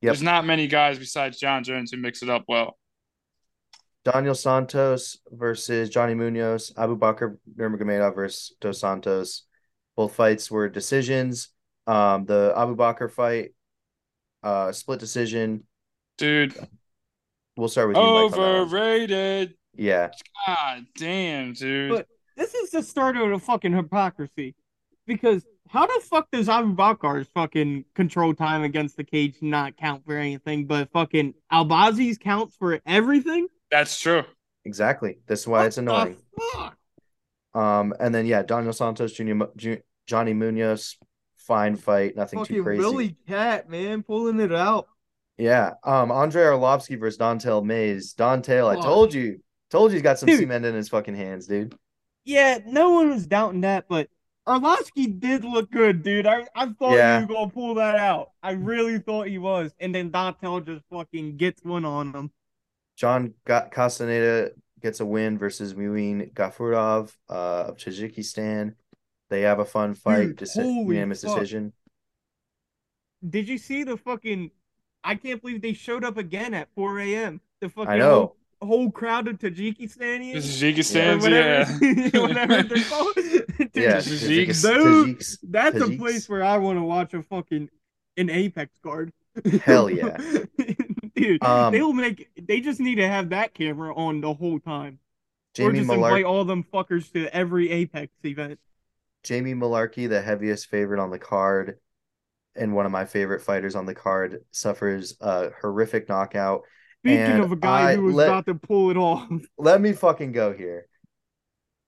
Yep. There's not many guys besides John Jones who mix it up well. Daniel Santos versus Johnny Munoz, Abu Bakr Nurmagomedov versus Dos Santos. Both fights were decisions. The Abu Bakr fight, split decision. Dude. We'll start with you, Mike, overrated. Yeah. God damn, dude. But this is the start of the fucking hypocrisy. Because how the fuck does Abu Bakr's fucking control time against the cage not count for anything, but fucking Albazi's counts for everything? That's true. Exactly. That's why it's annoying. Fuck? And then, yeah, Daniel Santos, Johnny Munoz, fine fight, nothing fucking too crazy. Billy Cat, man, pulling it out. Yeah. Andre Arlovsky versus Dontayle Mays. Dontayle, I told you he's got some cement in his fucking hands, dude. Yeah, no one was doubting that, but Arlovsky did look good, dude. I thought you were going to pull that out. I really thought he was. And then Dontayle just fucking gets one on him. John Castaneda gets a win versus Muin Gafurov of Tajikistan. They have a fun fight. Unanimous decision. Did you see the fucking... I can't believe they showed up again at 4 a.m. The fucking whole crowd of Tajikistanians, whatever they're called. Tajiks. That's a place where I want to watch a fucking an Apex card. Hell yeah, dude. They just need to have that camera on the whole time. Or just invite all them fuckers to every Apex event. Jamie Malarkey, the heaviest favorite on the card, and one of my favorite fighters on the card, suffers a horrific knockout. Speaking of a guy who was about to pull it off. Let me fucking go here.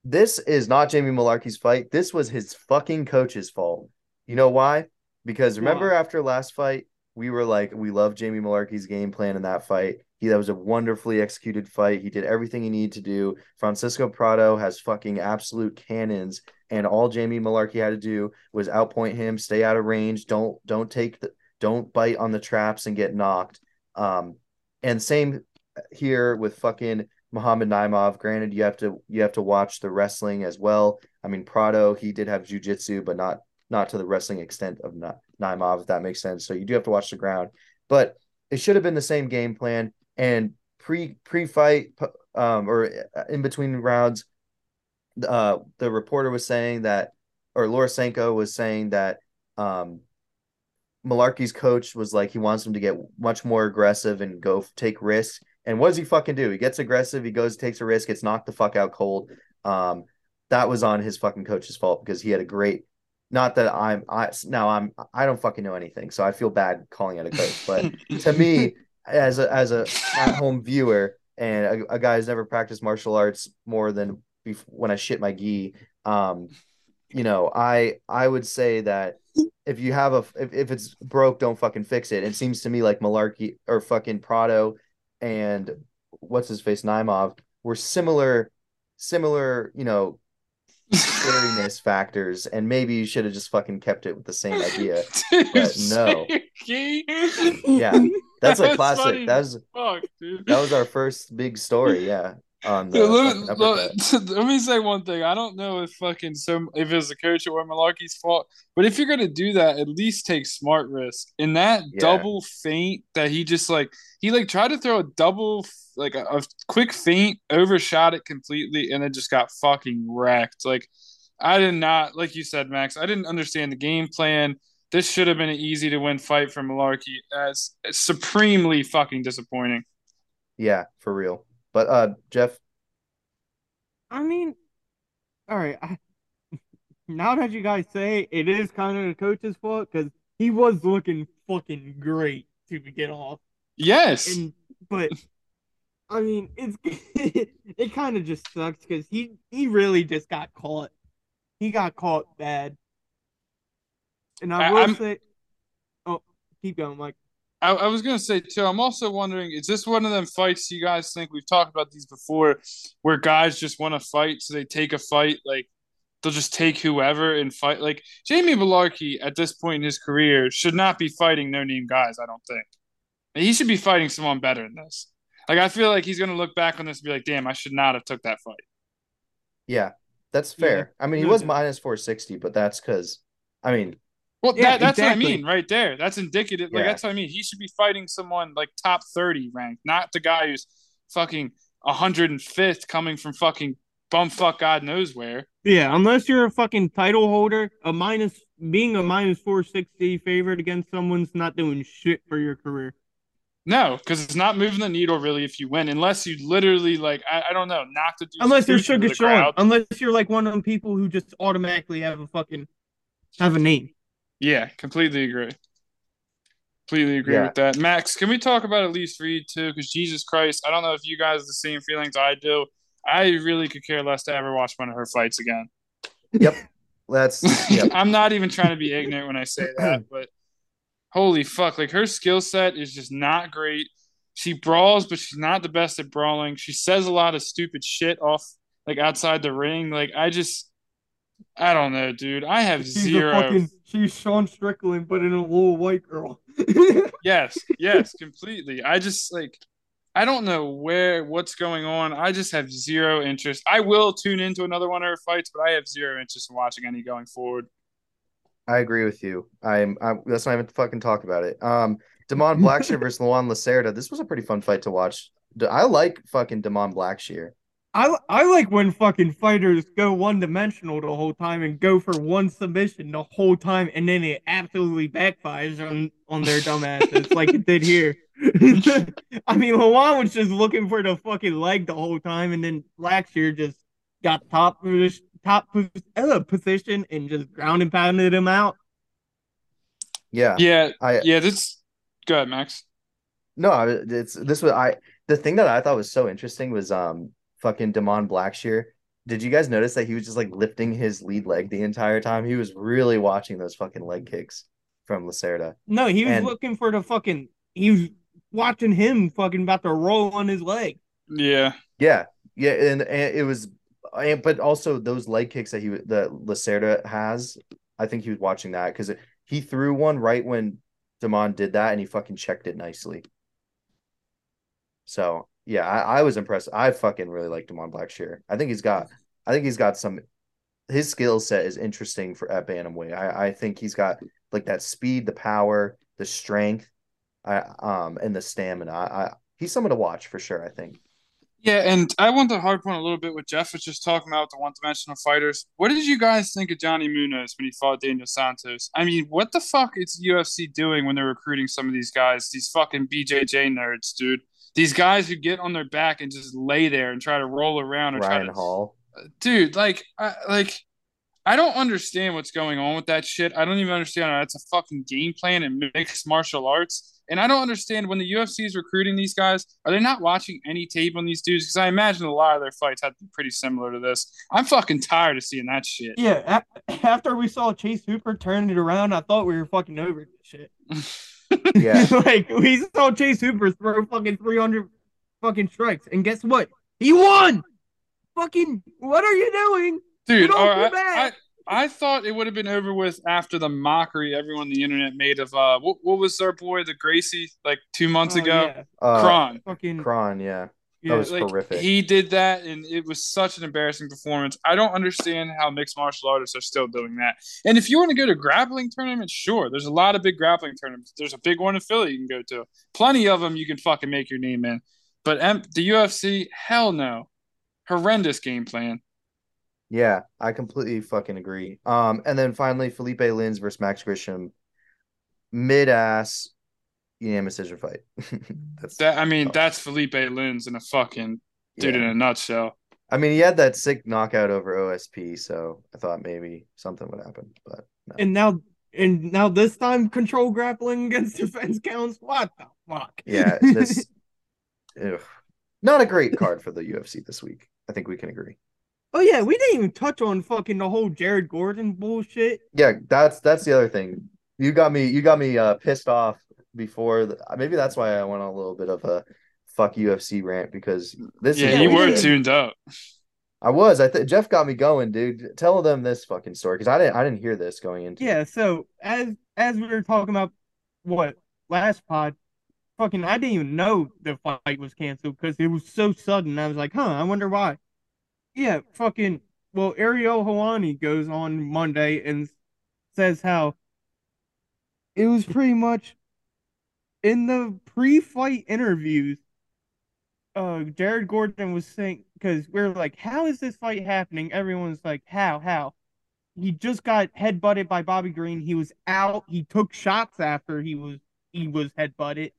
This is not Jamie Malarkey's fight. This was his fucking coach's fault. You know why? Because remember after last fight, we were like, we love Jamie Malarkey's game plan in that fight. That was a wonderfully executed fight. He did everything he needed to do. Francisco Prado has fucking absolute cannons, and all Jamie Malarkey had to do was outpoint him, stay out of range, don't bite on the traps and get knocked. And same here with fucking Muhammad Naimov. Granted, you have to watch the wrestling as well. I mean, Prado, he did have jiu-jitsu, but not to the wrestling extent of Naimov, if that makes sense. So you do have to watch the ground, but it should have been the same game plan. And pre-fight or in between rounds, the reporter was saying that, or Laura Senko was saying that Malarkey's coach was like, he wants him to get much more aggressive and go take risks. And what does he fucking do? He gets aggressive. He goes, takes a risk. Gets knocked the fuck out cold. That was on his fucking coach's fault because he had a great. Not that I don't fucking know anything, so I feel bad calling out a coach. But to me, as a at-home viewer and a guy who's never practiced martial arts more than when I shit my gi, I would say that if you have if it's broke, don't fucking fix it. It seems to me like Malarkey or fucking Prado and what's his face Naimov were similar, scariness factors, and maybe you should have just fucking kept it with the same idea. Dude, but no. That's a classic. Funny. That was our first big story, on the let me say one thing. I don't know if if it was a coach or Malarkey's fault, but if you're gonna do that, at least take smart risk. In that double feint that he just he tried to throw a double a quick feint, overshot it completely, and it just got fucking wrecked. I did not, like you said, Max, I didn't understand the game plan. This should have been an easy to win fight for Malarkey. As supremely fucking disappointing. Yeah, for real. But Jeff, I mean, all right. Now that you guys say it is kind of the coach's fault because he was looking fucking great to begin off. Yes, but I mean, it kind of just sucks because he really just got caught. He got caught bad. And I will say, keep going, Mike. I was going to say, too, I'm also wondering, is this one of them fights you guys think, we've talked about these before, where guys just want to fight, so they take a fight, like, they'll just take whoever and fight? Like, Jamie Malarkey, at this point in his career, should not be fighting no-name guys, I don't think. He should be fighting someone better than this. Like, I feel like he's going to look back on this and be like, damn, I should not have took that fight. Yeah, that's fair. Yeah. I mean, he was minus 460, but that's because, I mean... Well, yeah, that's exactly what I mean right there. That's indicative. Yeah. Like, that's what I mean. He should be fighting someone, like, top 30 ranked, not the guy who's fucking 105th coming from fucking bumfuck God knows where. Yeah, unless you're a fucking title holder, being a minus 460 favorite against someone's not doing shit for your career. No, because it's not moving the needle really if you win, unless you literally, like, I don't know, knock the dude. Unless you're Sugar Sean. Unless you're, like, one of them people who just automatically have a name. Yeah, completely agree with that. Max, can we talk about Elise Reed, too? Because Jesus Christ, I don't know if you guys have the same feelings I do. I really could care less to ever watch one of her fights again. Yep. I'm not even trying to be ignorant when I say that, but holy fuck. Like, her skill set is just not great. She brawls, but she's not the best at brawling. She says a lot of stupid shit outside the ring. Like, I don't know, dude. I have zero. She's Sean Strickland, but in a little white girl. Yes, completely. I just, like, I don't know what's going on. I just have zero interest. I will tune into another one of her fights, but I have zero interest in watching any going forward. I agree with you. Let's not even fucking talk about it. DeMond Blackshear versus Luan Lacerda. This was a pretty fun fight to watch. I like fucking DeMond Blackshear. I like when fucking fighters go one-dimensional the whole time and go for one submission the whole time, and then it absolutely backfires on their dumb asses like it did here. I mean, Luan was just looking for the fucking leg the whole time, and then Blackshear just got top position and just ground and pounded him out. Yeah. Yeah. Go ahead, Max. No, the thing that I thought was so interesting was fucking DeMond Blackshear. Did you guys notice that he was just like lifting his lead leg the entire time? He was really watching those fucking leg kicks from Lacerda. No, he was looking for the fucking. He was watching him fucking about to roll on his leg. Yeah, and it was, but also those leg kicks that Lacerda has. I think he was watching that because he threw one right when DeMond did that, and he fucking checked it nicely. So. Yeah, I was impressed. I fucking really like DeMond Blackshear. I think he's got some. His skill set is interesting for at bantamweight. I think he's got like that speed, the power, the strength, and the stamina. He's someone to watch for sure, I think. Yeah, and I want to hard point a little bit what Jeff was just talking about with the one-dimensional fighters. What did you guys think of Johnny Munoz when he fought Daniel Santos? I mean, what the fuck is UFC doing when they're recruiting some of these guys? These fucking BJJ nerds, dude. These guys who get on their back and just lay there and try to roll around. Hall. Dude, I don't understand what's going on with that shit. I don't even understand. That's a fucking game plan in mixed martial arts. And I don't understand when the UFC is recruiting these guys, are they not watching any tape on these dudes? Because I imagine a lot of their fights had to be pretty similar to this. I'm fucking tired of seeing that shit. Yeah, after we saw Chase Hooper turn it around, I thought we were fucking over this shit. Yeah, we saw Chase Hooper throw fucking 300 fucking strikes, and guess what? He won. Fucking, what are you doing, dude? I thought it would have been over with after the mockery everyone on the internet made of what was our boy the Gracie like 2 months ago? Yeah. Kron, yeah. That was horrific. He did that, and it was such an embarrassing performance. I don't understand how mixed martial artists are still doing that. And if you want to go to grappling tournaments, sure. There's a lot of big grappling tournaments. There's a big one in Philly you can go to. Plenty of them you can fucking make your name in. But the UFC, hell no. Horrendous game plan. Yeah, I completely fucking agree. And then finally, Felipe Lins versus Max Grisham. Mid-ass. Unanimous decision fight. That's Felipe Lins in a fucking dude in a nutshell. I mean, he had that sick knockout over OSP, so I thought maybe something would happen, but no. And now this time, control grappling against defense counts. What the fuck? Yeah, this not a great card for the UFC this week. I think we can agree. Oh yeah, we didn't even touch on fucking the whole Jared Gordon bullshit. Yeah, that's the other thing. You got me pissed off before. Maybe that's why I went on a little bit of a fuck UFC rant, because this is you were tuned up. I was. I think Jeff got me going, dude. Tell them this fucking story, because I didn't hear this going into. Yeah. So as we were talking about what last pod, fucking I didn't even know the fight was canceled because it was so sudden. I was like, huh, I wonder why. Yeah. Fucking. Well, Ariel Helwani goes on Monday and says how it was pretty much in the pre-fight interviews. Jared Gordon was saying, because we're like, how is this fight happening? Everyone's like, how? He just got headbutted by Bobby Green. He was out. He took shots after he was headbutted.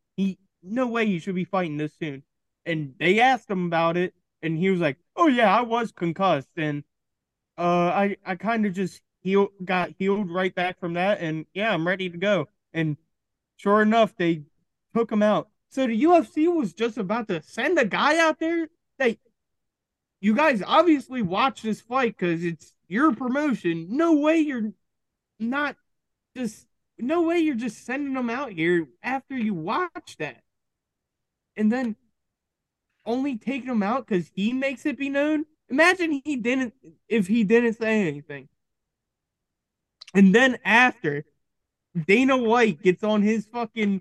No way he should be fighting this soon. And they asked him about it, and he was like, oh yeah, I was concussed, and I kind of just got healed right back from that, and yeah, I'm ready to go. And sure enough, they took him out. So the UFC was just about to send a guy out there. Like, you guys obviously watch this fight because it's your promotion. No way you're just sending them out here after you watch that. And then only taking them out because he makes it be known. Imagine if he didn't say anything. And then after, Dana White gets on the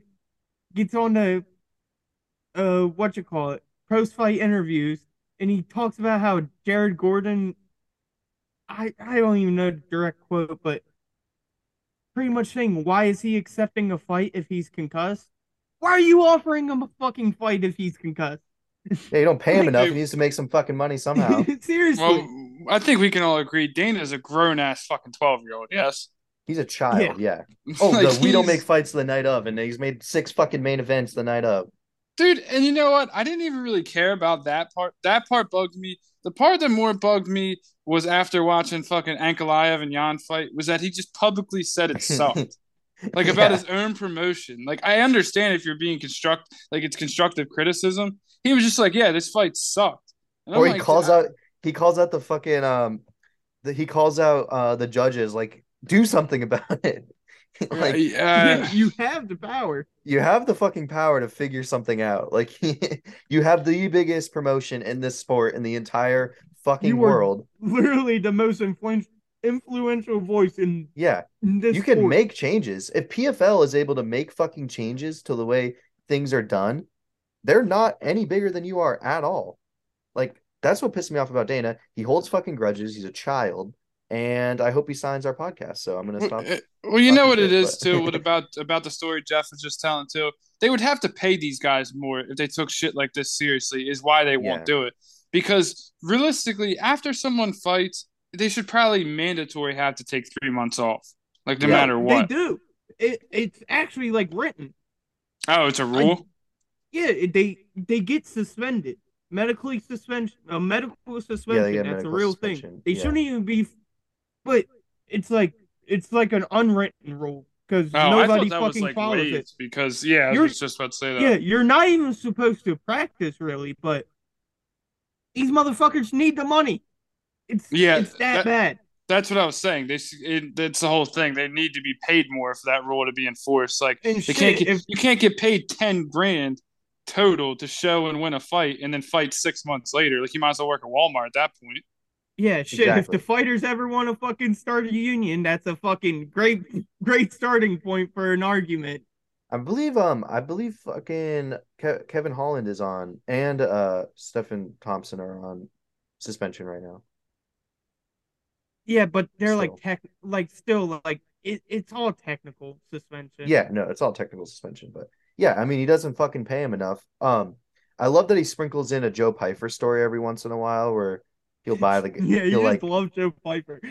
post-fight interviews, and he talks about how Jared Gordon, I don't even know the direct quote, but pretty much saying, why is he accepting a fight if he's concussed? Why are you offering him a fucking fight if he's concussed? Yeah, you don't pay him enough. He needs to make some fucking money somehow. Seriously. Well, I think we can all agree Dana's a grown-ass fucking 12-year-old, yes. He's a child, yeah. Oh, like we don't make fights the night of, and he's made 6 fucking main events the night of. Dude, and you know what? I didn't even really care about that part. That part bugged me. The part that more bugged me was after watching fucking Ankalaev and Jan fight, was that he just publicly said it sucked. Like, about his own promotion. Like, I understand if you're being it's constructive criticism. He was just like, yeah, this fight sucked. And or he calls out the fucking, the judges, like, do something about it. Like, you have the power. You have the fucking power to figure something out. Like, you have the biggest promotion in this sport in the entire fucking world. Literally the most influential voice in this. You can sport. Make changes. If PFL is able to make fucking changes to the way things are done, they're not any bigger than you are at all. Like, that's what pissed me off about Dana. He holds fucking grudges. He's a child. And I hope he signs our podcast, so I'm going to stop. Well, you know what it is, too, what about the story Jeff was just telling, too. They would have to pay these guys more if they took shit like this seriously, is why they won't do it. Because, realistically, after someone fights, they should probably mandatory have to take 3 months off, like, no matter what. They do. It's actually, like, written. Oh, it's a rule? They get suspended. Medical suspension. Yeah, that's a real thing. They shouldn't even be... But it's like an unwritten rule because nobody fucking follows it. Because I was just about to say that. Yeah, you're not even supposed to practice really, but these motherfuckers need the money. It's that bad. That's what I was saying. That's the whole thing. They need to be paid more for that rule to be enforced. Like, you can't get paid $10,000 total to show and win a fight, and then fight 6 months later. Like, you might as well work at Walmart at that point. Yeah, shit. Exactly. If the fighters ever want to fucking start a union, that's a fucking great starting point for an argument. I believe fucking Kevin Holland is on, and Stephen Thompson are on suspension right now. Yeah, but they're still. It's all technical suspension. Yeah, no, it's all technical suspension, but yeah, I mean, he doesn't fucking pay him enough. I love that he sprinkles in a Joe Pyfer story every once in a while where he'll buy the game. Yeah, you just love Joe Pyfer.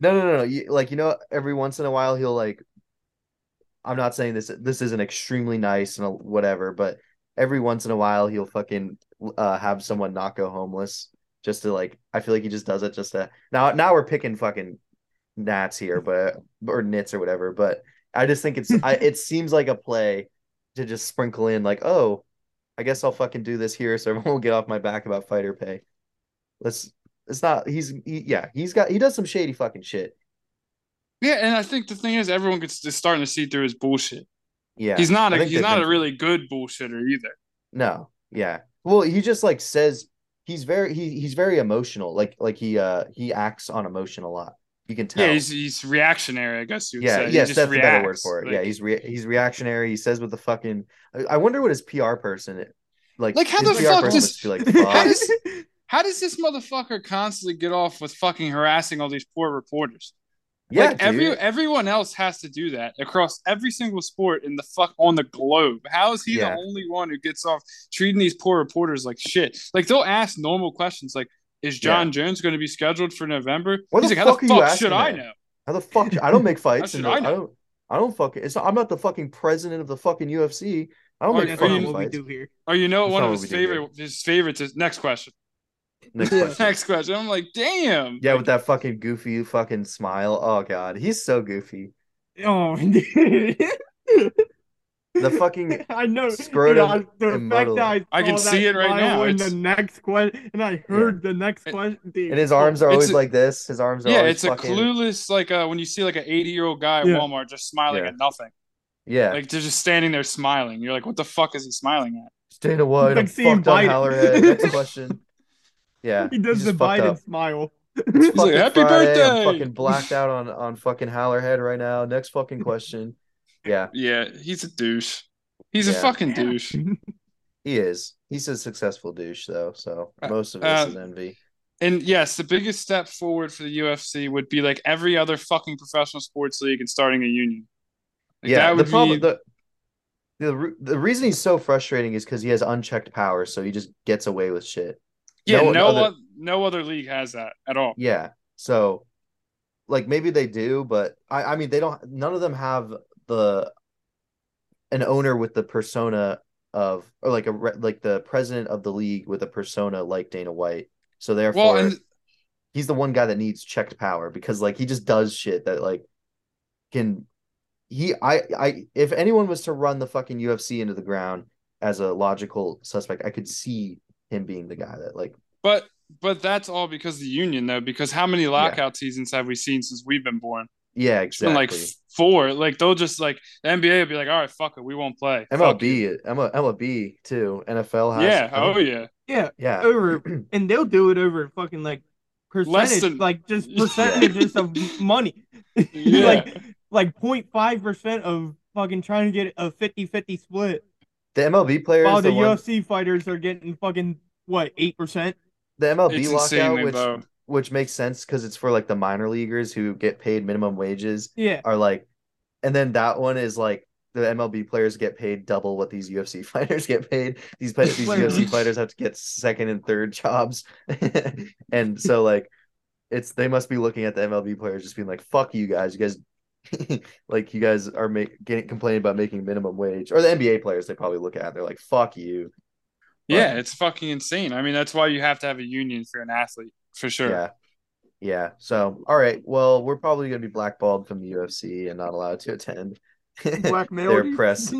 No. Every once in a while, he'll I'm not saying this isn't extremely nice and whatever, but every once in a while, he'll fucking have someone not go homeless just to I feel like he just does it just to. Now we're picking fucking gnats here, but or nits or whatever. But I just think it seems like a play to just sprinkle in oh, I guess I'll fucking do this here so everyone will get off my back about fighter pay. He does some shady fucking shit. Yeah, and I think the thing is everyone is starting to see through his bullshit. Yeah. He's not a really good bullshitter either. No. Yeah. Well, he just like says he's very emotional. Like he acts on emotion a lot. You can tell. Yeah, he's reactionary, I guess you would say. Yes, that's a better word for it. Like, yeah, he's reactionary. He says with the fucking... I wonder what his PR person... Like how the fuck does... Like, how does this motherfucker constantly get off with fucking harassing all these poor reporters? Yeah, like, everyone else has to do that across every single sport in the fuck on the globe. How is he the only one who gets off treating these poor reporters like shit? Like, they'll ask normal questions like, is John Jones going to be scheduled for November? He's like, how the fuck should I know? How the fuck? I don't make fights. I don't fucking... I'm not the fucking president of the fucking UFC. I don't make fucking fights. Oh, you know one of his favorites is... Next question. I'm like, damn. Yeah, with that fucking goofy fucking smile. Oh, God. He's so goofy. Oh, dude. The fucking scrotum immodal. I can see it right now. The next question, and I heard the next question. Dude. And his arms are always like this. His arms are always fucking... Yeah, it's a clueless, like when you see like an 80-year-old guy at Walmart just smiling at nothing. Yeah. Like they're just standing there smiling. You're like, what the fuck is he smiling at? Dana White, like fucked up Hallerhead. Next question. Yeah. He does the Biden smile. He's like, happy birthday. I'm fucking blacked out on fucking Hallerhead right now. Next fucking question. Yeah. Yeah, he's a douche. He's a fucking douche. He is. He's a successful douche, though, so most of this is envy. And yes, the biggest step forward for the UFC would be like every other fucking professional sports league and starting a union. Like, yeah, that would the reason he's so frustrating is because he has unchecked power, so he just gets away with shit. Yeah, no other league has that at all. Yeah, so like maybe they do, but I mean they don't. None of them have an owner with the persona of, or like the president of the league with a persona like Dana White. So therefore, he's the one guy that needs checked power because like he just does shit that like can he. I if anyone was to run the fucking UFC into the ground as a logical suspect, I could see him being the guy that like. But that's all because of the union though. Because how many lockout seasons have we seen since we've been born? Yeah, exactly. It's been like 4. Like they'll just like the NBA will be like, all right, fuck it, we won't play. MLB too. NFL has. Yeah. Oh yeah. Yeah. Yeah. Over, and they'll do it over fucking like percentage, like just percentages of money. Yeah. Like 0.5% of fucking trying to get a 50-50 split. The MLB players. While the UFC fighters are getting fucking what 8%. The MLB lockout, which makes sense because it's for like the minor leaguers who get paid minimum wages. Yeah. Are like, and then that one is like the MLB players get paid double what these UFC fighters get paid. These UFC fighters have to get second and third jobs. And so like they must be looking at the MLB players just being like, fuck you guys. You guys like you guys are complaining about making minimum wage. Or the NBA players they probably look at. They're like, fuck you. But, yeah, it's fucking insane. I mean, that's why you have to have a union if you're an athlete. For sure. Yeah. So, all right. Well, we're probably going to be blackballed from the UFC and not allowed to attend their press.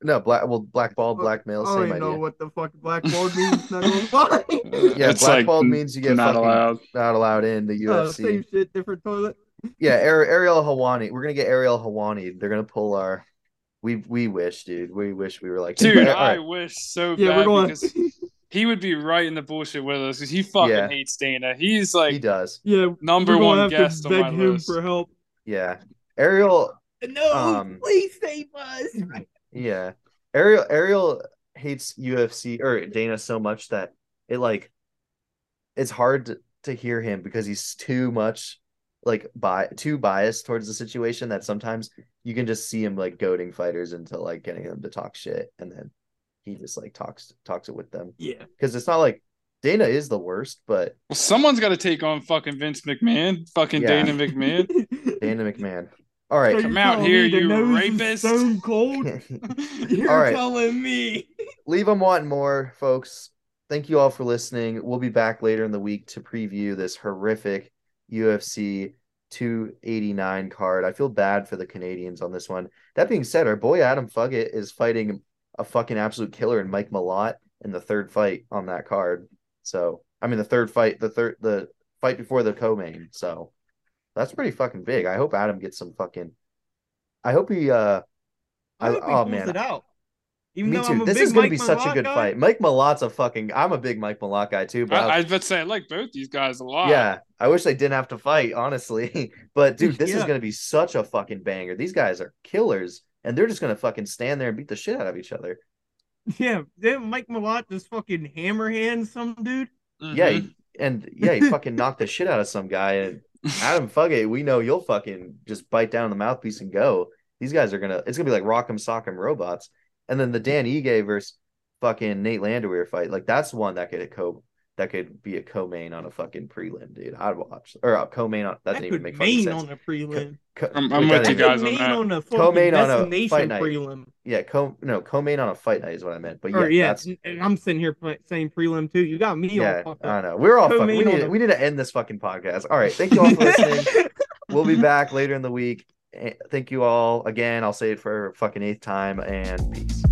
No, blackballed, blackmail. Same idea. I don't know what the fuck blackballed means. Yeah, it's blackballed like, means you get not allowed in the UFC. Same shit, different toilet. Yeah, Ariel Helwani. We're gonna get Ariel Helwani. They're gonna pull our. We wish, dude. We wish we were like. Dude, but, I wish so bad. Yeah, we're going. He would be right in the bullshit with us because he fucking hates Dana. He's like, he does. Yeah, number one guest on my list. For help. Yeah, Ariel. No, please save us. Yeah, Ariel hates UFC or Dana so much that it like, it's hard to hear him because he's too much like too biased towards the situation that sometimes you can just see him like goading fighters into like getting them to talk shit and then. He just like talks it with them. Yeah. Because it's not like Dana is the worst, but well, someone's got to take on fucking Vince McMahon, fucking Dana McMahon. Dana McMahon. All right. So come out here, you rapist. So cold. You're all right. Telling me. Leave them wanting more, folks. Thank you all for listening. We'll be back later in the week to preview this horrific UFC 289 card. I feel bad for the Canadians on this one. That being said, our boy Adam Fuggitt is fighting a fucking absolute killer and Mike Malott in the third fight on that card. So, I mean, the fight before the co-main. So that's pretty fucking big. I hope Adam gets some fucking, I hope he I hope he pulls it out. Me too. This is going to be such a good fight. Mike Malott's a fucking... I'm a big Mike Malott guy too. But I was about to say, I like both these guys a lot. Yeah. I wish they didn't have to fight, honestly. But dude, this is going to be such a fucking banger. These guys are killers. And they're just going to fucking stand there and beat the shit out of each other. Yeah. Mike Malott just fucking hammer hands some dude. Mm-hmm. Yeah. He fucking knocked the shit out of some guy. And Adam Fugate, we know you'll fucking just bite down the mouthpiece and go. These guys are going to... It's going to be like Rock'em Sock'em Robots. And then the Dan Ige versus fucking Nate Landwehr fight, like that's one that could be a co-main on a fucking prelim, dude. I'd watch, or a co-main on that didn't even make fucking sense. On a prelim, I'm with you guys on that. On a co-main on a fight night. Prelim. Yeah, co-main on a fight night is what I meant. But yeah, and I'm sitting here saying prelim too. You got me all fucked up. I know we're all fucking. We need to end this fucking podcast. All right, thank you all for listening. We'll be back later in the week. Thank you all again. I'll say it for fucking 8th time, and peace.